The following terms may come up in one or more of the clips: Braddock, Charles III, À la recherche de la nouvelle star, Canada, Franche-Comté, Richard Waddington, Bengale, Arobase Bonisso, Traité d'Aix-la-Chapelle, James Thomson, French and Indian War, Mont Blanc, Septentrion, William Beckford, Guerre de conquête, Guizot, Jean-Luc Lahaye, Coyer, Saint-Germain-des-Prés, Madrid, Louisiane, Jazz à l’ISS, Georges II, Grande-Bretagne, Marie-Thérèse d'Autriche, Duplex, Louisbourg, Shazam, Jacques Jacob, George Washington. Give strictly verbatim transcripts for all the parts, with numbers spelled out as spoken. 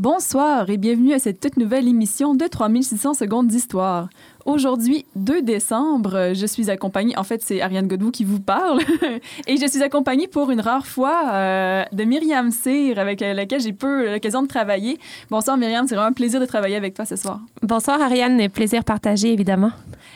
Bonsoir et bienvenue à cette toute nouvelle émission de trois mille six cents secondes d'histoire. Aujourd'hui, deux décembre, je suis accompagnée, en fait c'est Ariane Godbout qui vous parle, et je suis accompagnée pour une rare fois euh, de Myriam Cyr, avec laquelle j'ai peu l'occasion de travailler. Bonsoir Myriam, c'est vraiment un plaisir de travailler avec toi ce soir. Bonsoir Ariane, plaisir partagé évidemment.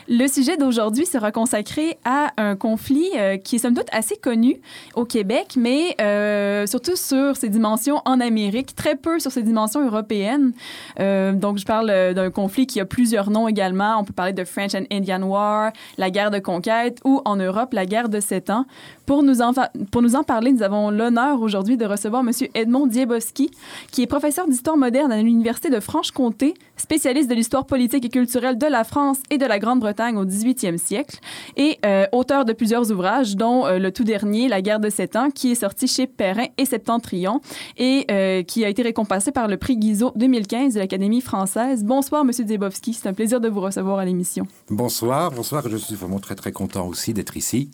Le sujet d'aujourd'hui sera consacré à un conflit euh, qui est somme toute assez connu au Québec, mais euh, surtout sur ses dimensions en Amérique, très peu sur ses dimensions européennes. Euh, donc je parle d'un conflit qui a plusieurs noms également. On peut parler de French and Indian War, la guerre de conquête ou, en Europe, la guerre de sept ans. Pour nous en, fa- pour nous en parler, nous avons l'honneur aujourd'hui de recevoir M. Edmond Dziembowski, qui est professeur d'histoire moderne à l'Université de Franche-Comté, spécialiste de l'histoire politique et culturelle de la France et de la Grande-Bretagne au dix-huitième siècle et euh, auteur de plusieurs ouvrages, dont euh, le tout dernier, La guerre de sept ans, qui est sorti chez Perrin et Septentrion et euh, qui a été récompensé par le prix Guizot deux mille quinze de l'Académie française. Bonsoir, M. Dziembowski. C'est un plaisir de vous recevoir à l'émission. Bonsoir, bonsoir. Je suis vraiment très, très content aussi d'être ici.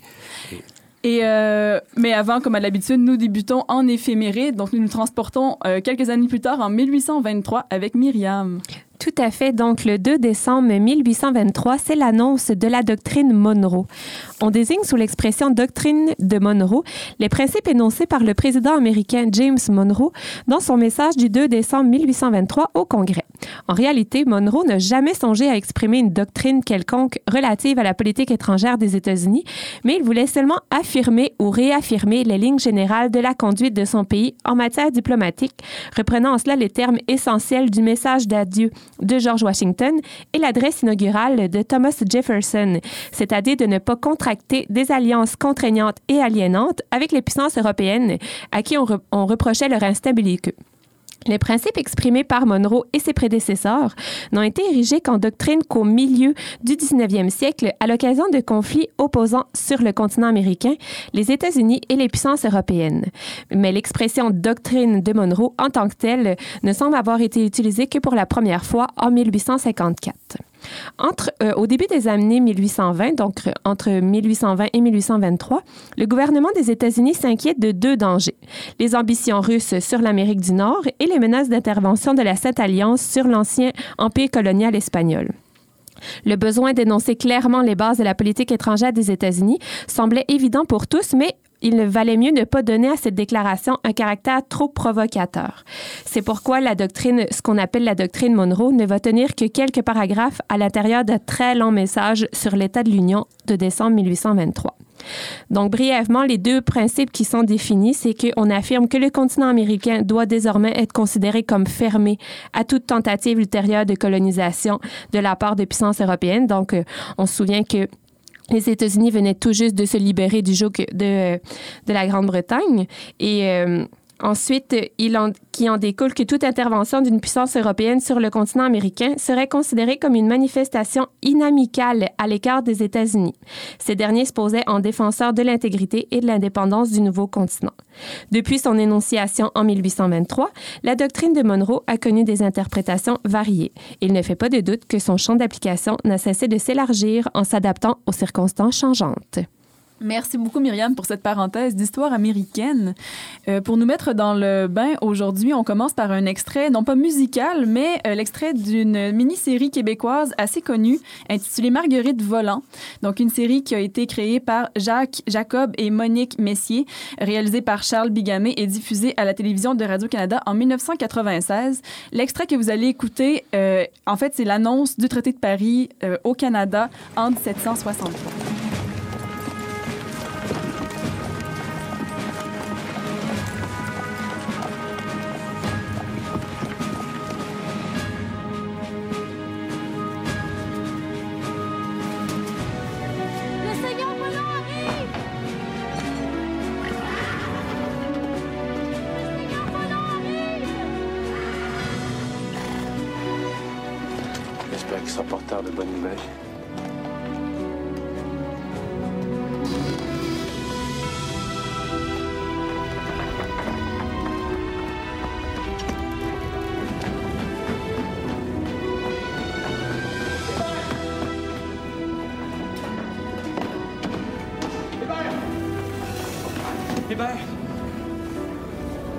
Et... Et euh, mais avant, comme à l'habitude, nous débutons en éphéméride. Donc, nous nous transportons euh, quelques années plus tard, en mille huit cent vingt-trois, avec Myriam. Tout à fait. Donc, le deux décembre mille huit cent vingt-trois, c'est l'annonce de la doctrine Monroe. On désigne sous l'expression doctrine de Monroe les principes énoncés par le président américain James Monroe dans son message du deux décembre mille huit cent vingt-trois au Congrès. En réalité, Monroe n'a jamais songé à exprimer une doctrine quelconque relative à la politique étrangère des États-Unis, mais il voulait seulement affirmer ou réaffirmer les lignes générales de la conduite de son pays en matière diplomatique, reprenant en cela les termes essentiels du message d'adieu de George Washington et l'adresse inaugurale de Thomas Jefferson, c'est-à-dire de ne pas contracter des alliances contraignantes et aliénantes avec les puissances européennes à qui on, re- on reprochait leur instinct belliqueux. Les principes exprimés par Monroe et ses prédécesseurs n'ont été érigés qu'en doctrine qu'au milieu du dix-neuvième siècle, à l'occasion de conflits opposants sur le continent américain, les États-Unis et les puissances européennes. Mais l'expression « doctrine de Monroe » en tant que telle ne semble avoir été utilisée que pour la première fois en mille huit cent cinquante-quatre. Entre, euh, au début des années mille huit cent vingt, donc entre mille huit cent vingt et mille huit cent vingt-trois, le gouvernement des États-Unis s'inquiète de deux dangers, les ambitions russes sur l'Amérique du Nord et les menaces d'intervention de la Sainte Alliance sur l'ancien empire colonial espagnol. Le besoin d'énoncer clairement les bases de la politique étrangère des États-Unis semblait évident pour tous, mais il valait mieux ne pas donner à cette déclaration un caractère trop provocateur. C'est pourquoi la doctrine, ce qu'on appelle la doctrine Monroe, ne va tenir que quelques paragraphes à l'intérieur de très longs messages sur l'état de l'Union de décembre mille huit cent vingt-trois. Donc, brièvement, les deux principes qui sont définis, c'est qu'on affirme que le continent américain doit désormais être considéré comme fermé à toute tentative ultérieure de colonisation de la part des puissances européennes. Donc, on se souvient que les États-Unis venaient tout juste de se libérer du joug de, de la Grande-Bretagne et euh, ensuite, il en, qui en découle que toute intervention d'une puissance européenne sur le continent américain serait considérée comme une manifestation inamicale à l'égard des États-Unis. Ces derniers se posaient en défenseurs de l'intégrité et de l'indépendance du nouveau continent. Depuis son énonciation en mille huit cent vingt-trois, la doctrine de Monroe a connu des interprétations variées. Il ne fait pas de doute que son champ d'application n'a cessé de s'élargir en s'adaptant aux circonstances changeantes. Merci beaucoup, Myriam, pour cette parenthèse d'histoire américaine. Euh, pour nous mettre dans le bain aujourd'hui, on commence par un extrait, non pas musical, mais euh, l'extrait d'une mini-série québécoise assez connue, intitulée Marguerite Volant. Donc, une série qui a été créée par Jacques Jacob et Monique Messier, réalisée par Charles Bigamé et diffusée à la télévision de Radio-Canada en mille neuf cent quatre-vingt-seize. L'extrait que vous allez écouter, euh, en fait, c'est l'annonce du Traité de Paris euh, au Canada en dix-sept cent soixante-trois.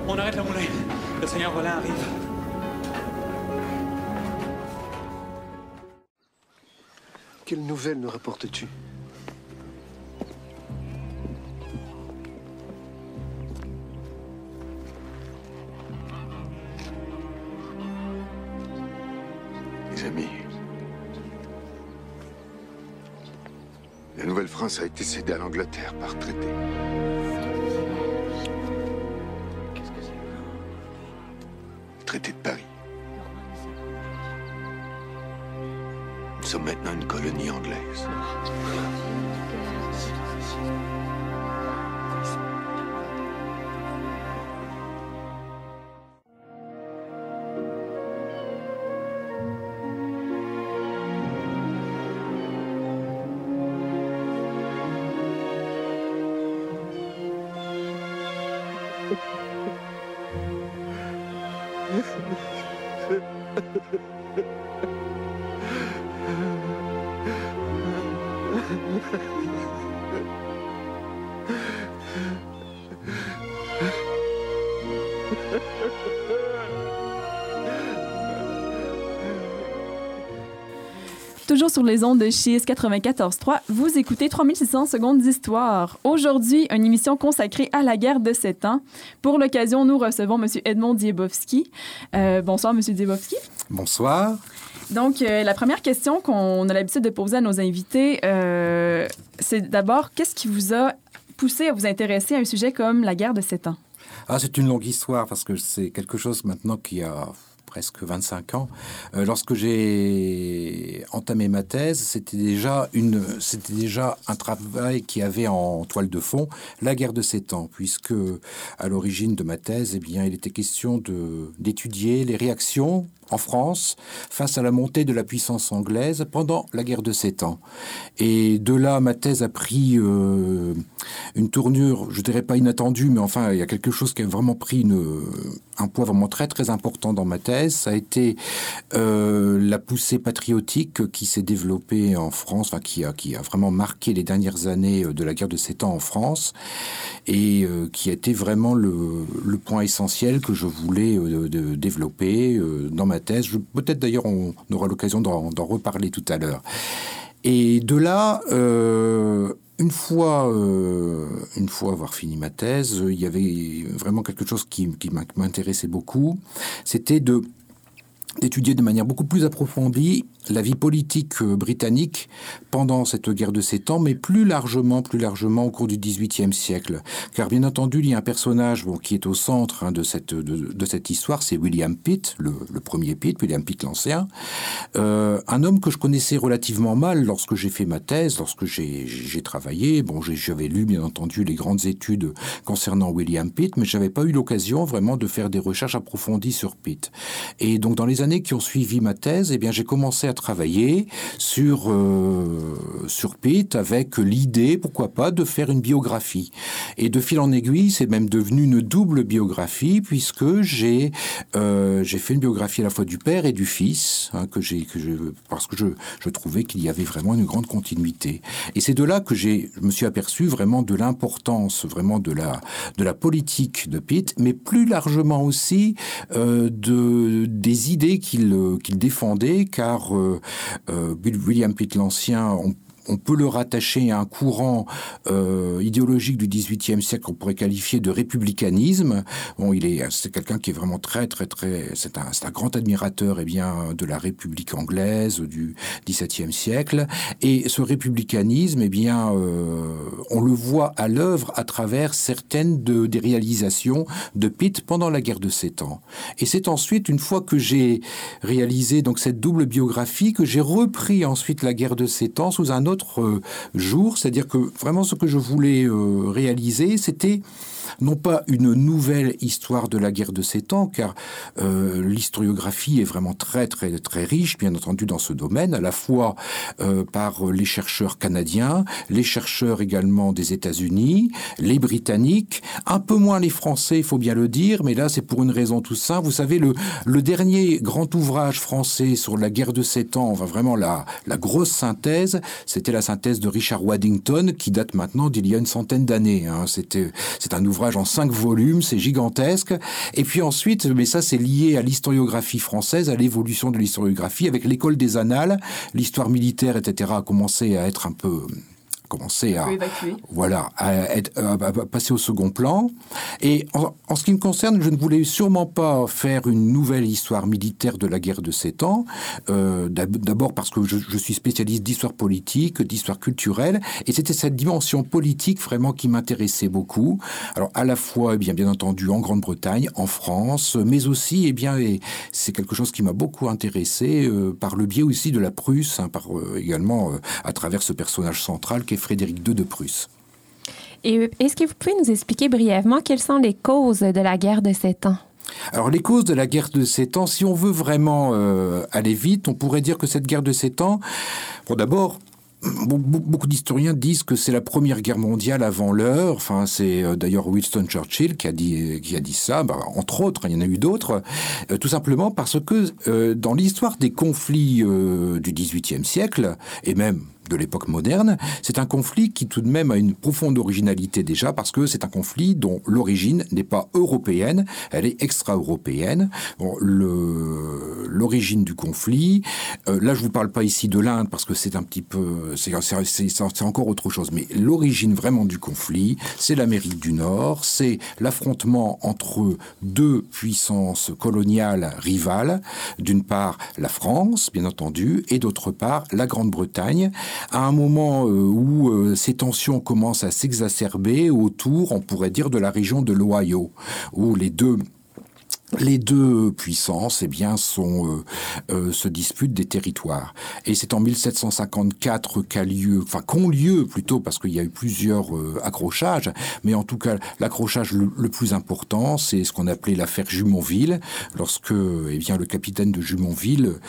On arrête le moulin. Le Seigneur Roland arrive. Quelles nouvelles nous rapportes-tu? Mes amis, la Nouvelle-France a été cédée à l'Angleterre par traité. Qu'est-ce que c'est? Traité de Paris. Nous sommes maintenant une colonie anglaise. Toujours sur les ondes de C H Y Z quatre-vingt-quatorze point trois, vous écoutez trois mille six cents secondes d'histoire. Aujourd'hui, une émission consacrée à la guerre de sept ans. Pour l'occasion, nous recevons M. Edmond Dziembowski. Euh, bonsoir, M. Dziembowski. Bonsoir. Donc, euh, la première question qu'on a l'habitude de poser à nos invités, euh, c'est d'abord, qu'est-ce qui vous a poussé à vous intéresser à un sujet comme la guerre de sept ans? Ah, c'est une longue histoire parce que c'est quelque chose maintenant qui a... presque vingt-cinq ans, euh, lorsque j'ai entamé ma thèse, c'était déjà, une, c'était déjà un travail qui avait en toile de fond la guerre de sept ans, puisque à l'origine de ma thèse, eh bien, il était question de, d'étudier les réactions en France face à la montée de la puissance anglaise pendant la guerre de sept ans. Et de là, ma thèse a pris euh, une tournure, je dirais pas inattendue, mais enfin, il y a quelque chose qui a vraiment pris une, un poids vraiment très très important dans ma thèse. Ça a été euh, la poussée patriotique qui s'est développée en France, enfin, qui, a, qui a vraiment marqué les dernières années de la guerre de sept ans en France et euh, qui a été vraiment le, le point essentiel que je voulais euh, de développer euh, dans ma thèse. Je, peut-être d'ailleurs on, on aura l'occasion d'en, d'en reparler tout à l'heure. Et de là... Euh, Une fois, euh, une fois avoir fini ma thèse, il y avait vraiment quelque chose qui, qui m'intéressait beaucoup. C'était de, d'étudier de manière beaucoup plus approfondie la vie politique britannique pendant cette guerre de sept ans, mais plus largement, plus largement au cours du dix-huitième siècle. Car bien entendu, il y a un personnage bon, qui est au centre hein, de, cette, de, de cette histoire, c'est William Pitt, le, le premier Pitt, William Pitt l'ancien. Euh, un homme que je connaissais relativement mal lorsque j'ai fait ma thèse, lorsque j'ai, j'ai travaillé. Bon, j'ai, j'avais lu bien entendu les grandes études concernant William Pitt, mais je n'avais pas eu l'occasion vraiment de faire des recherches approfondies sur Pitt. Et donc dans les années qui ont suivi ma thèse, eh bien, j'ai commencé à travailler sur, euh, sur Pitt avec l'idée, pourquoi pas, de faire une biographie. Et de fil en aiguille, c'est même devenu une double biographie puisque j'ai, euh, j'ai fait une biographie à la fois du père et du fils hein, que j'ai, que je, parce que je, je trouvais qu'il y avait vraiment une grande continuité. Et c'est de là que j'ai, je me suis aperçu vraiment de l'importance vraiment de la, de la politique de Pitt, mais plus largement aussi euh, de, des idées qu'il, qu'il défendait, car euh, Euh, William Pitt l'Ancien, on, on peut le rattacher à un courant euh, idéologique du dix-huitième siècle qu'on pourrait qualifier de républicanisme. Bon, il est, c'est quelqu'un qui est vraiment très, très, très... C'est un, c'est un grand admirateur eh bien, de la République anglaise du dix-septième siècle. Et ce républicanisme, eh bien, euh, on le voit à l'œuvre à travers certaines de, des réalisations de Pitt pendant la guerre de sept ans. Et c'est ensuite, une fois que j'ai réalisé donc, cette double biographie, que j'ai repris ensuite la guerre de sept ans sous un autre Autre jour, c'est-à-dire que vraiment ce que je voulais euh, réaliser, c'était non pas une nouvelle histoire de la guerre de sept ans, car euh, l'historiographie est vraiment très très très riche, bien entendu, dans ce domaine, à la fois euh, par les chercheurs canadiens, les chercheurs également des États-Unis, les Britanniques, un peu moins les Français, il faut bien le dire, mais là c'est pour une raison tout simple. Vous savez, le, le dernier grand ouvrage français sur la guerre de sept ans, enfin vraiment la, la grosse synthèse, c'était la synthèse de Richard Waddington, qui date maintenant d'il y a une centaine d'années. Hein. C'était, c'est un ouvrage ouvrage en cinq volumes, c'est gigantesque. Et puis ensuite, mais ça c'est lié à l'historiographie française, à l'évolution de l'historiographie, avec l'école des annales, l'histoire militaire, et cetera, a commencé à être un peu... commencer à, voilà, à, être, à, à passer au second plan. Et en, en ce qui me concerne, je ne voulais sûrement pas faire une nouvelle histoire militaire de la guerre de Sept Ans, euh, d'abord parce que je, je suis spécialiste d'histoire politique, d'histoire culturelle, et c'était cette dimension politique vraiment qui m'intéressait beaucoup. Alors à la fois, eh bien, bien entendu, en Grande-Bretagne, en France, mais aussi, eh bien, et c'est quelque chose qui m'a beaucoup intéressé, euh, par le biais aussi de la Prusse, hein, par, euh, également euh, à travers ce personnage central qu'est Frédéric deux de Prusse. Et est-ce que vous pouvez nous expliquer brièvement quelles sont les causes de la guerre de Sept Ans? Alors, les causes de la guerre de Sept Ans, si on veut vraiment euh, aller vite, on pourrait dire que cette guerre de Sept Ans, bon, d'abord, beaucoup d'historiens disent que c'est la première guerre mondiale avant l'heure. Enfin, c'est d'ailleurs Winston Churchill qui a dit, qui a dit ça. Ben, entre autres, il y en a eu d'autres. Euh, tout simplement parce que euh, dans l'histoire des conflits euh, du dix-huitième siècle, et même de l'époque moderne, c'est un conflit qui tout de même a une profonde originalité déjà, parce que c'est un conflit dont l'origine n'est pas européenne, elle est extra-européenne. Bon, le, l'origine du conflit, euh, là je vous parle pas ici de l'Inde parce que c'est un petit peu, c'est, c'est, c'est, c'est encore autre chose, mais l'origine vraiment du conflit, c'est l'Amérique du Nord, c'est l'affrontement entre deux puissances coloniales rivales, d'une part la France, bien entendu, et d'autre part la Grande-Bretagne, à un moment où ces tensions commencent à s'exacerber autour, on pourrait dire, de la région de l'Ohio, où les deux... Les deux puissances, eh bien, sont, euh, euh, se disputent des territoires. Et c'est en mille sept cent cinquante-quatre qu'a lieu, enfin, qu'ont lieu plutôt, parce qu'il y a eu plusieurs euh, accrochages, mais en tout cas, l'accrochage le, le plus important, c'est ce qu'on appelait l'affaire Jumonville, lorsque, eh bien, le capitaine de Jumonville,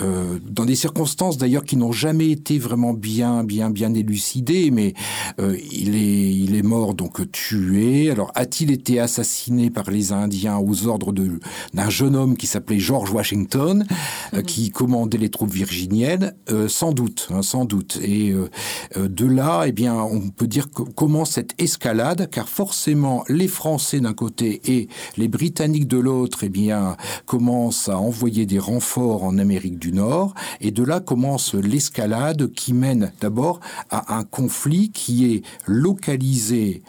euh, dans des circonstances d'ailleurs qui n'ont jamais été vraiment bien, bien, bien élucidées, mais euh, il est, il est mort, donc tué. Alors, a-t-il été assassiné par les Indiens aux ordres de d'un jeune homme qui s'appelait George Washington, euh, qui commandait les troupes virginiennes, euh, sans doute, hein, sans doute. Et euh, de là, eh bien, on peut dire que, comment cette escalade, car forcément les Français d'un côté et les Britanniques de l'autre, eh bien, commencent à envoyer des renforts en Amérique du Nord, et de là commence l'escalade qui mène d'abord à un conflit qui est localisé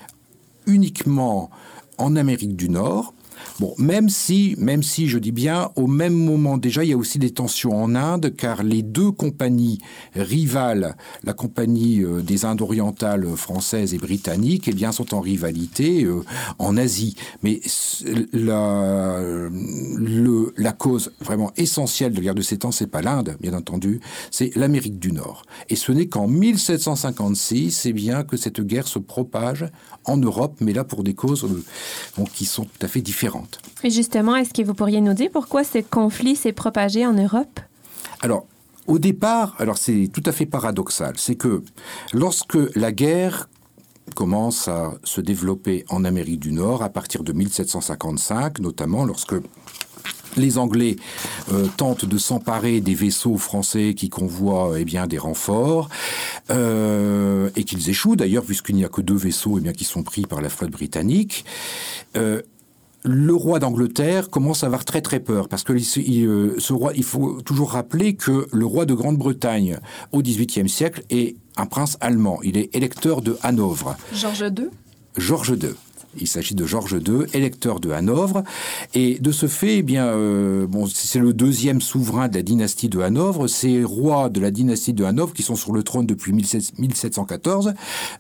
uniquement en Amérique du Nord. Bon, même si, même si, je dis bien, au même moment déjà, il y a aussi des tensions en Inde, car les deux compagnies rivales, la compagnie euh, des Indes orientales françaises et britanniques, eh bien, sont en rivalité euh, en Asie. Mais la, le, la cause vraiment essentielle de la guerre de Sept Ans, c'est pas l'Inde, bien entendu, c'est l'Amérique du Nord. Et ce n'est qu'en mille sept cent cinquante-six, eh bien, que cette guerre se propage en Europe, mais là pour des causes euh, bon, qui sont tout à fait différentes. Et justement, est-ce que vous pourriez nous dire pourquoi ce conflit s'est propagé en Europe? Alors, au départ, alors c'est tout à fait paradoxal. C'est que lorsque la guerre commence à se développer en Amérique du Nord, à partir de mille sept cent cinquante-cinq, notamment lorsque les Anglais euh, tentent de s'emparer des vaisseaux français qui convoient, eh bien, des renforts, euh, et qu'ils échouent d'ailleurs, puisqu'il n'y a que deux vaisseaux, eh bien, qui sont pris par la flotte britannique. Euh, Le roi d'Angleterre commence à avoir très très peur, parce que il, ce roi, il faut toujours rappeler que le roi de Grande-Bretagne au dix-huitième siècle est un prince allemand. Il est électeur de Hanovre. Georges deux ? Georges deux. Il s'agit de Georges deux, électeur de Hanovre, et de ce fait, eh bien, euh, bon, c'est le deuxième souverain de la dynastie de Hanovre. Ces rois de la dynastie de Hanovre, qui sont sur le trône depuis mille sept cent quatorze,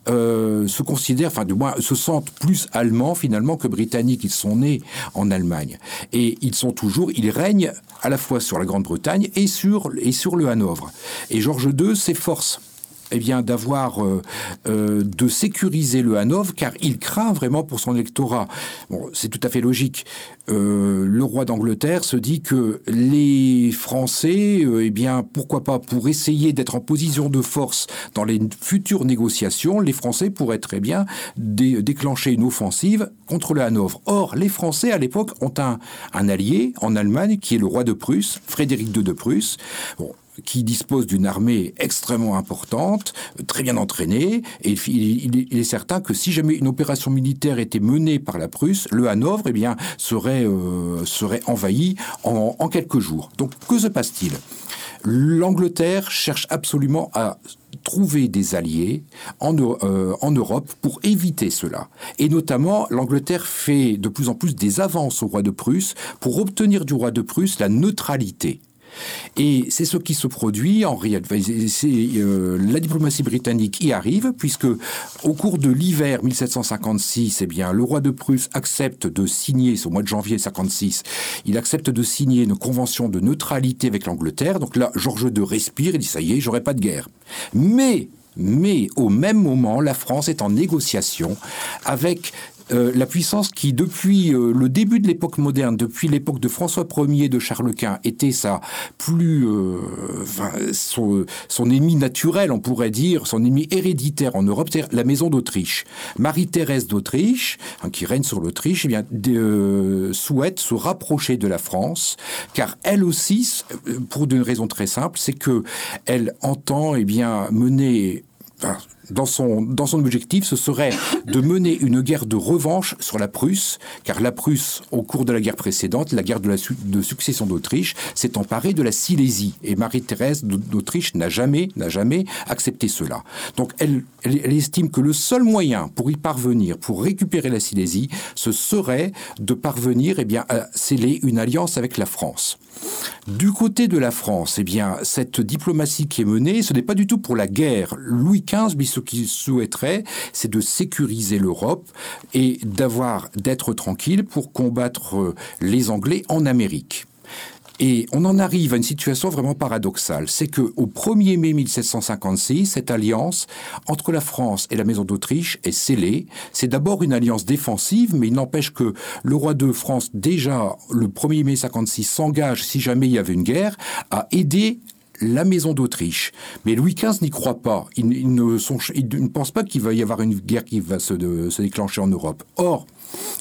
euh, se considèrent, enfin, du moins, se sentent plus allemands finalement que britanniques. Ils sont nés en Allemagne, et ils sont toujours, ils règnent à la fois sur la Grande-Bretagne et sur et sur le Hanovre. Et Georges deux s'efforce, eh bien, d'avoir, euh, euh, de sécuriser le Hanovre, car il craint vraiment pour son électorat. Bon, c'est tout à fait logique. Euh, le roi d'Angleterre se dit que les Français, euh, eh bien, pourquoi pas, pour essayer d'être en position de force dans les futures négociations, les Français pourraient très bien dé- déclencher une offensive contre le Hanovre. Or, les Français, à l'époque, ont un, un allié en Allemagne, qui est le roi de Prusse, Frédéric deux de Prusse. Bon, qui dispose d'une armée extrêmement importante, très bien entraînée, et il, il, il est certain que si jamais une opération militaire était menée par la Prusse, le Hanovre, eh bien, serait, euh, serait envahi en, en quelques jours. Donc, que se passe-t-il ? L'Angleterre cherche absolument à trouver des alliés en, euh, en Europe pour éviter cela. Et notamment, l'Angleterre fait de plus en plus des avances au roi de Prusse pour obtenir du roi de Prusse la neutralité. Et c'est ce qui se produit en réalité. Euh, la diplomatie britannique y arrive, puisque au cours de l'hiver dix-sept cent cinquante-six, eh bien, le roi de Prusse accepte de signer, c'est au mois de janvier cinquante-six, il accepte de signer une convention de neutralité avec l'Angleterre. Donc là, Georges deux respire et dit « ça y est, j'aurai pas de guerre ». Mais, mais au même moment, la France est en négociation avec... Euh, la puissance qui, depuis euh, le début de l'époque moderne, depuis l'époque de François premier et de Charles Quint, était sa plus, euh, enfin, son, son ennemi naturel, on pourrait dire, son ennemi héréditaire en Europe, c'est la Maison d'Autriche. Marie-Thérèse d'Autriche, hein, qui règne sur l'Autriche, eh bien, euh, souhaite se rapprocher de la France, car elle aussi, pour une raison très simple, c'est que elle entend, eh bien, mener. Enfin, Dans son, dans son objectif, ce serait de mener une guerre de revanche sur la Prusse, car la Prusse, au cours de la guerre précédente, la guerre de, la su- de succession d'Autriche, s'est emparée de la Silésie. Et Marie-Thérèse d'Autriche n'a jamais, n'a jamais accepté cela. Donc elle, elle, elle estime que le seul moyen pour y parvenir, pour récupérer la Silésie, ce serait de parvenir eh bien, à sceller une alliance avec la France. Du côté de la France, eh bien, cette diplomatie qui est menée, ce n'est pas du tout pour la guerre. Louis quinze, ce qu'il souhaiterait, c'est de sécuriser l'Europe et d'avoir, d'être tranquille pour combattre les Anglais en Amérique. Et on en arrive à une situation vraiment paradoxale. C'est qu'au premier mai dix-sept cent cinquante-six, cette alliance entre la France et la Maison d'Autriche est scellée. C'est d'abord une alliance défensive, mais il n'empêche que le roi de France, déjà le premier mai cinquante-six, s'engage, si jamais il y avait une guerre, à aider la Maison d'Autriche. Mais Louis quinze n'y croit pas. Il, il, ne son, il ne pense pas qu'il va y avoir une guerre qui va se, de, se déclencher en Europe. Or,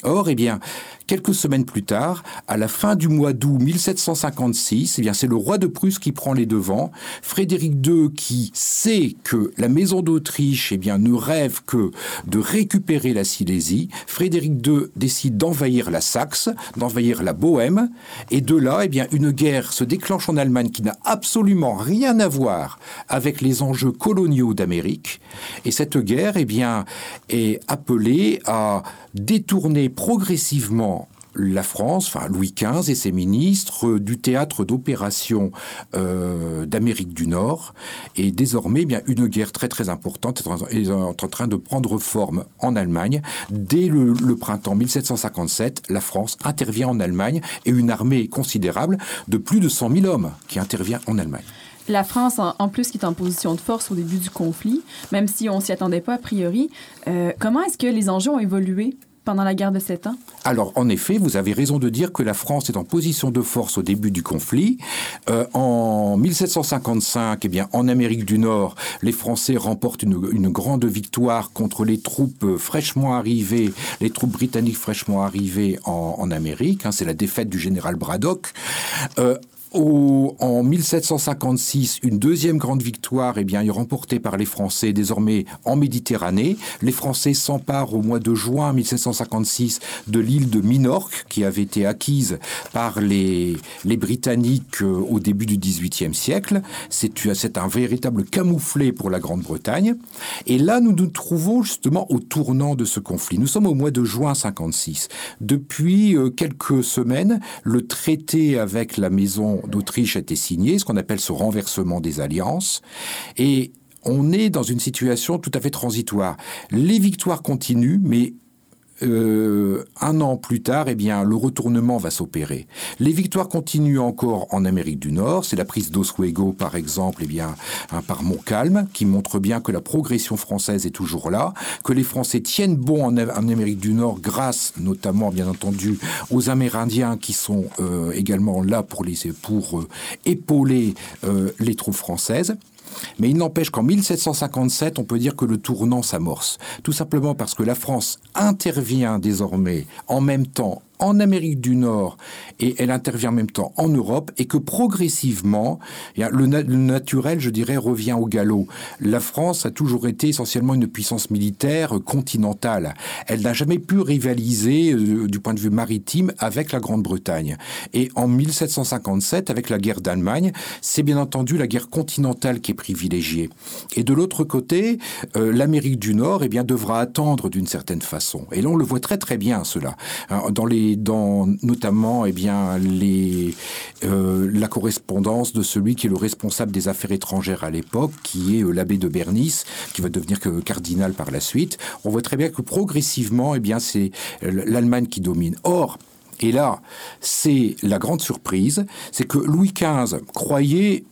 or eh bien, quelques semaines plus tard, à la fin du mois d'août dix-sept cent cinquante-six, eh bien, c'est le roi de Prusse qui prend les devants. Frédéric deux, qui sait que la Maison d'Autriche eh bien, ne rêve que de récupérer la Silésie, Frédéric deux décide d'envahir la Saxe, d'envahir la Bohème, et de là, eh bien, une guerre se déclenche en Allemagne qui n'a absolument rien à voir avec les enjeux coloniaux d'Amérique. Et cette guerre, eh bien, est appelée à détourner progressivement la France, enfin Louis quinze et ses ministres, du théâtre d'opération euh, d'Amérique du Nord. Et désormais, eh bien, une guerre très très importante est en train de prendre forme en Allemagne. Dès le, le printemps dix-sept cent cinquante-sept, la France intervient en Allemagne et une armée considérable de plus de cent mille hommes qui intervient en Allemagne. La France, en plus, qui est en position de force au début du conflit, même si on ne s'y attendait pas a priori, euh, comment est-ce que les enjeux ont évolué pendant la guerre de Sept Ans? Alors, en effet, vous avez raison de dire que la France est en position de force au début du conflit. Euh, en dix-sept cent cinquante-cinq, eh bien, en Amérique du Nord, les Français remportent une, une grande victoire contre les troupes fraîchement arrivées, les troupes britanniques fraîchement arrivées en, en Amérique. Hein, c'est la défaite du général Braddock. Euh, Au, en dix-sept cent cinquante-six, une deuxième grande victoire eh bien, est remportée par les Français, désormais en Méditerranée. Les Français s'emparent au mois de juin dix-sept cent cinquante-six de l'île de Minorque, qui avait été acquise par les, les Britanniques euh, au début du dix-huitième siècle. C'est, c'est un véritable camouflet pour la Grande-Bretagne. Et là, nous nous trouvons justement au tournant de ce conflit. Nous sommes au mois de juin cinquante-six. Depuis euh, quelques semaines, le traité avec la Maison d'Autriche a été signé, ce qu'on appelle ce renversement des alliances, et on est dans une situation tout à fait transitoire. Les victoires continuent, mais euh, un an plus tard, eh bien, le retournement va s'opérer. Les victoires continuent encore en Amérique du Nord, c'est la prise d'Oswego par exemple, eh bien, hein, par Montcalm, qui montre bien que la progression française est toujours là, que les Français tiennent bon en, en Amérique du Nord grâce notamment, bien entendu, aux Amérindiens qui sont euh, également là pour, les, pour euh, épauler euh, les troupes françaises. Mais il n'empêche qu'en dix-sept cent cinquante-sept, on peut dire que le tournant s'amorce. Tout simplement parce que la France intervient désormais en même temps en Amérique du Nord et elle intervient en même temps en Europe et que progressivement, le, na- le naturel, je dirais, revient au galop. La France a toujours été essentiellement une puissance militaire continentale. Elle n'a jamais pu rivaliser euh, du point de vue maritime avec la Grande-Bretagne. Et en mille sept cent cinquante-sept, avec la guerre d'Allemagne, c'est bien entendu la guerre continentale qui est privilégiée. Et de l'autre côté, euh, l'Amérique du Nord eh bien, devra attendre d'une certaine façon. Et là, on le voit très très bien, cela. Dans les, dans, notamment, eh bien, les, euh, la correspondance de celui qui est le responsable des affaires étrangères à l'époque, qui est euh, l'abbé de Bernis, qui va devenir euh, cardinal par la suite. On voit très bien que progressivement, eh bien, c'est l'Allemagne qui domine. Or, et là, c'est la grande surprise, c'est que Louis quinze croyait...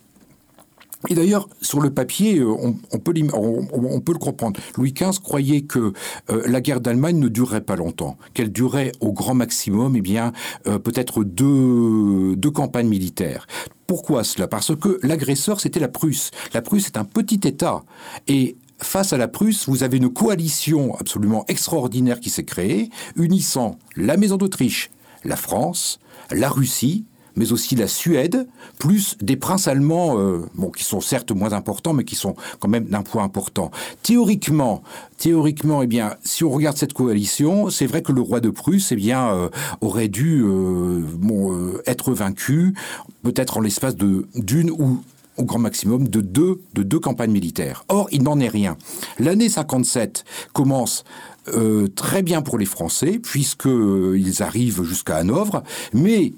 Et d'ailleurs, sur le papier, on, on, peut, on, on peut le comprendre. Louis quinze croyait que euh, la guerre d'Allemagne ne durerait pas longtemps, qu'elle durait au grand maximum, eh bien, euh, peut-être deux, deux campagnes militaires. Pourquoi cela ? Parce que l'agresseur, c'était la Prusse. La Prusse est un petit État et... Face à la Prusse, vous avez une coalition absolument extraordinaire qui s'est créée, unissant la Maison d'Autriche, la France, la Russie, mais aussi la Suède, plus des princes allemands, euh, bon, qui sont certes moins importants, mais qui sont quand même d'un poids important. Théoriquement, théoriquement, eh bien, si on regarde cette coalition, c'est vrai que le roi de Prusse, eh bien, euh, aurait dû euh, bon, euh, être vaincu, peut-être en l'espace de d'une ou au grand maximum, de deux, de deux campagnes militaires. Or, il n'en est rien. L'année cinquante-sept commence euh, très bien pour les Français, puisqu'ils arrivent jusqu'à Hanovre, mais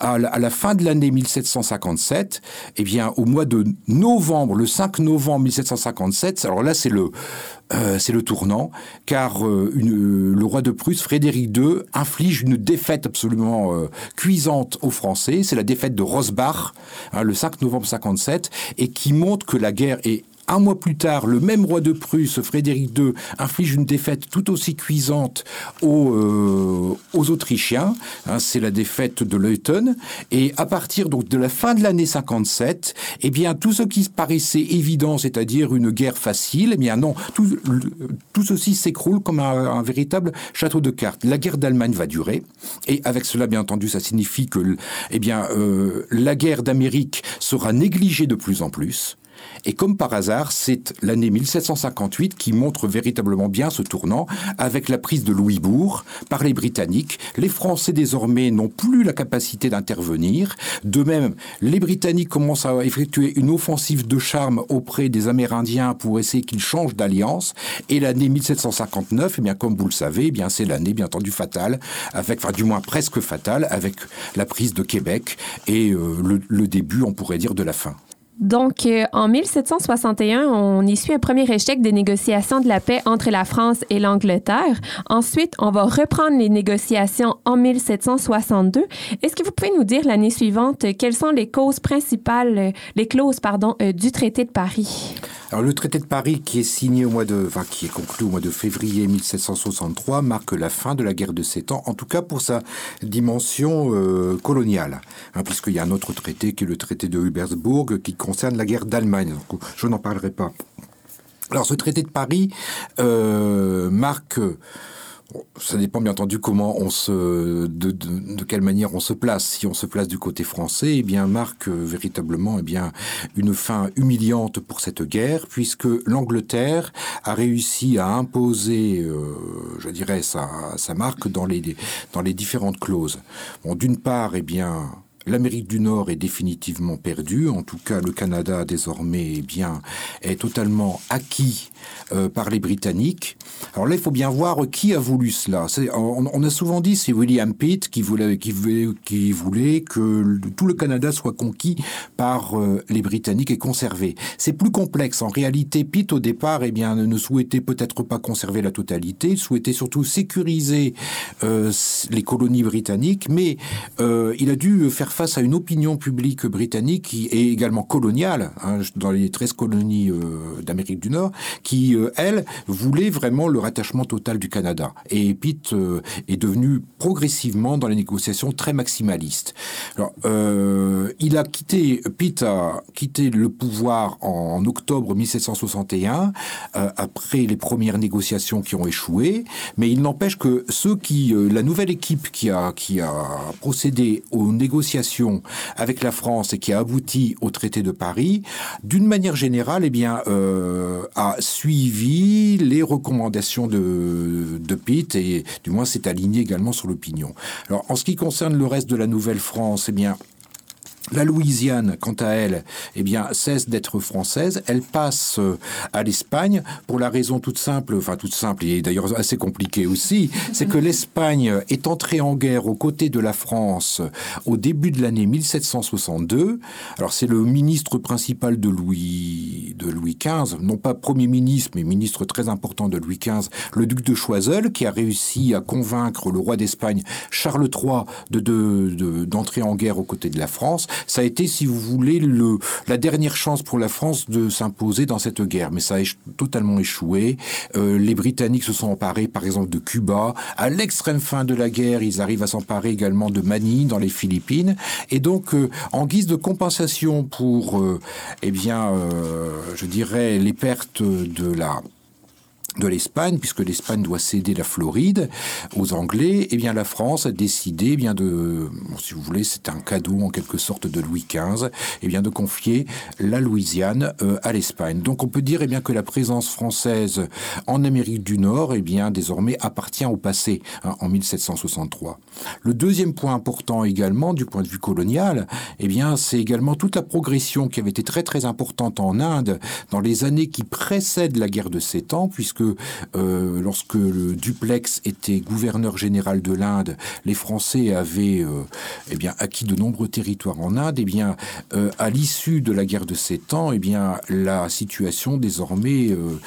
à la, à la fin de l'année mille sept cent cinquante-sept, eh bien, au mois de novembre, le cinq novembre mille sept cent cinquante-sept, alors là, c'est le... Euh, c'est le tournant, car euh, une, euh, le roi de Prusse, Frédéric deux, inflige une défaite absolument euh, cuisante aux Français. C'est la défaite de Rosbach, hein, le cinq novembre cinquante-sept, et qui montre que la guerre est... Un mois plus tard, le même roi de Prusse, Frédéric deux, inflige une défaite tout aussi cuisante aux, euh, aux Autrichiens. Hein, c'est la défaite de Leuthen. Et à partir donc de la fin de l'année cinquante-sept, eh bien tout ce qui paraissait évident, c'est-à-dire une guerre facile, eh bien non, tout, tout ceci s'écroule comme un, un véritable château de cartes. La guerre d'Allemagne va durer, et avec cela, bien entendu, ça signifie que, eh bien, euh, la guerre d'Amérique sera négligée de plus en plus. Et comme par hasard, c'est l'année mille sept cent cinquante-huit qui montre véritablement bien ce tournant, avec la prise de Louisbourg par les Britanniques. Les Français, désormais, n'ont plus la capacité d'intervenir. De même, les Britanniques commencent à effectuer une offensive de charme auprès des Amérindiens pour essayer qu'ils changent d'alliance. Et l'année mille sept cent cinquante-neuf, eh bien, comme vous le savez, eh bien, c'est l'année, bien entendu, fatale, avec, enfin, du moins presque fatale, avec la prise de Québec et euh, le, le début, on pourrait dire, de la fin. Donc, euh, en mille sept cent soixante et un, on essuie un premier échec des négociations de la paix entre la France et l'Angleterre. Ensuite, on va reprendre les négociations en mille sept cent soixante-deux. Est-ce que vous pouvez nous dire l'année suivante quelles sont les causes principales, les clauses, pardon, euh, du Traité de Paris? Alors, le Traité de Paris, qui est signé au mois de, enfin, qui est conclu au mois de février mille sept cent soixante-trois, marque la fin de la guerre de Sept Ans, en tout cas pour sa dimension euh, coloniale, hein, puisqu'il y a un autre traité qui est le traité de Hubersbourg, qui concerne la guerre d'Allemagne. Donc, je n'en parlerai pas. Alors, ce traité de Paris euh, marque... Ça dépend bien entendu comment on se, de, de, de quelle manière on se place. Si on se place du côté français, eh bien marque euh, véritablement eh bien une fin humiliante pour cette guerre, puisque l'Angleterre a réussi à imposer, euh, je dirais, sa, sa marque dans les dans les différentes clauses. Bon, d'une part, eh bien l'Amérique du Nord est définitivement perdue. En tout cas, le Canada, désormais, eh bien, est totalement acquis euh, par les Britanniques. Alors là, il faut bien voir qui a voulu cela. C'est, on, on a souvent dit c'est William Pitt qui voulait, qui voulait, qui voulait que le, tout le Canada soit conquis par euh, les Britanniques et conservé. C'est plus complexe. En réalité, Pitt, au départ, eh bien, ne souhaitait peut-être pas conserver la totalité. Il souhaitait surtout sécuriser euh, les colonies britanniques, mais euh, il a dû faire faire face à une opinion publique britannique qui est également coloniale, hein, dans les treize colonies euh, d'Amérique du Nord, qui, euh, elle, voulait vraiment le rattachement total du Canada. Et Pitt euh, est devenu progressivement, dans les négociations, très maximaliste. Alors, euh, il a quitté, Pitt a quitté le pouvoir en, en octobre dix-sept cent soixante et un, euh, après les premières négociations qui ont échoué, mais il n'empêche que ceux qui, euh, la nouvelle équipe qui a, qui a procédé aux négociations avec la France et qui a abouti au Traité de Paris, d'une manière générale, eh bien, euh, a suivi les recommandations de, de Pitt et du moins s'est aligné également sur l'opinion. Alors, en ce qui concerne le reste de la Nouvelle-France, eh bien, la Louisiane, quant à elle, eh bien, cesse d'être française. Elle passe à l'Espagne pour la raison toute simple, enfin toute simple et d'ailleurs assez compliquée aussi, c'est que l'Espagne est entrée en guerre aux côtés de la France au début de l'année dix-sept cent soixante-deux. Alors c'est le ministre principal de Louis, de Louis quinze, non pas premier ministre, mais ministre très important de Louis quinze, le duc de Choiseul, qui a réussi à convaincre le roi d'Espagne, Charles trois, de, de, de, d'entrer en guerre aux côtés de la France. Ça a été, si vous voulez, le, la dernière chance pour la France de s'imposer dans cette guerre. Mais ça a éche- totalement échoué. Euh, les Britanniques se sont emparés, par exemple, de Cuba. À l'extrême fin de la guerre, ils arrivent à s'emparer également de Manille, dans les Philippines. Et donc, euh, en guise de compensation pour, euh, eh bien, euh, je dirais, les pertes de la... de l'Espagne, puisque l'Espagne doit céder la Floride aux Anglais, eh bien la France a décidé, eh bien de, bon, si vous voulez, c'est un cadeau en quelque sorte de Louis quinze, eh bien de confier la Louisiane euh, à l'Espagne. Donc on peut dire, eh bien que la présence française en Amérique du Nord, eh bien désormais appartient au passé, hein, en dix-sept cent soixante-trois. Le deuxième point important également du point de vue colonial, eh bien c'est également toute la progression qui avait été très très importante en Inde dans les années qui précèdent la guerre de Sept Ans, puisque Euh, lorsque le Duplex était gouverneur général de l'Inde, les Français avaient euh, eh bien, acquis de nombreux territoires en Inde. Eh bien, euh, à l'issue de la guerre de Sept Ans, eh bien, la situation désormais, euh,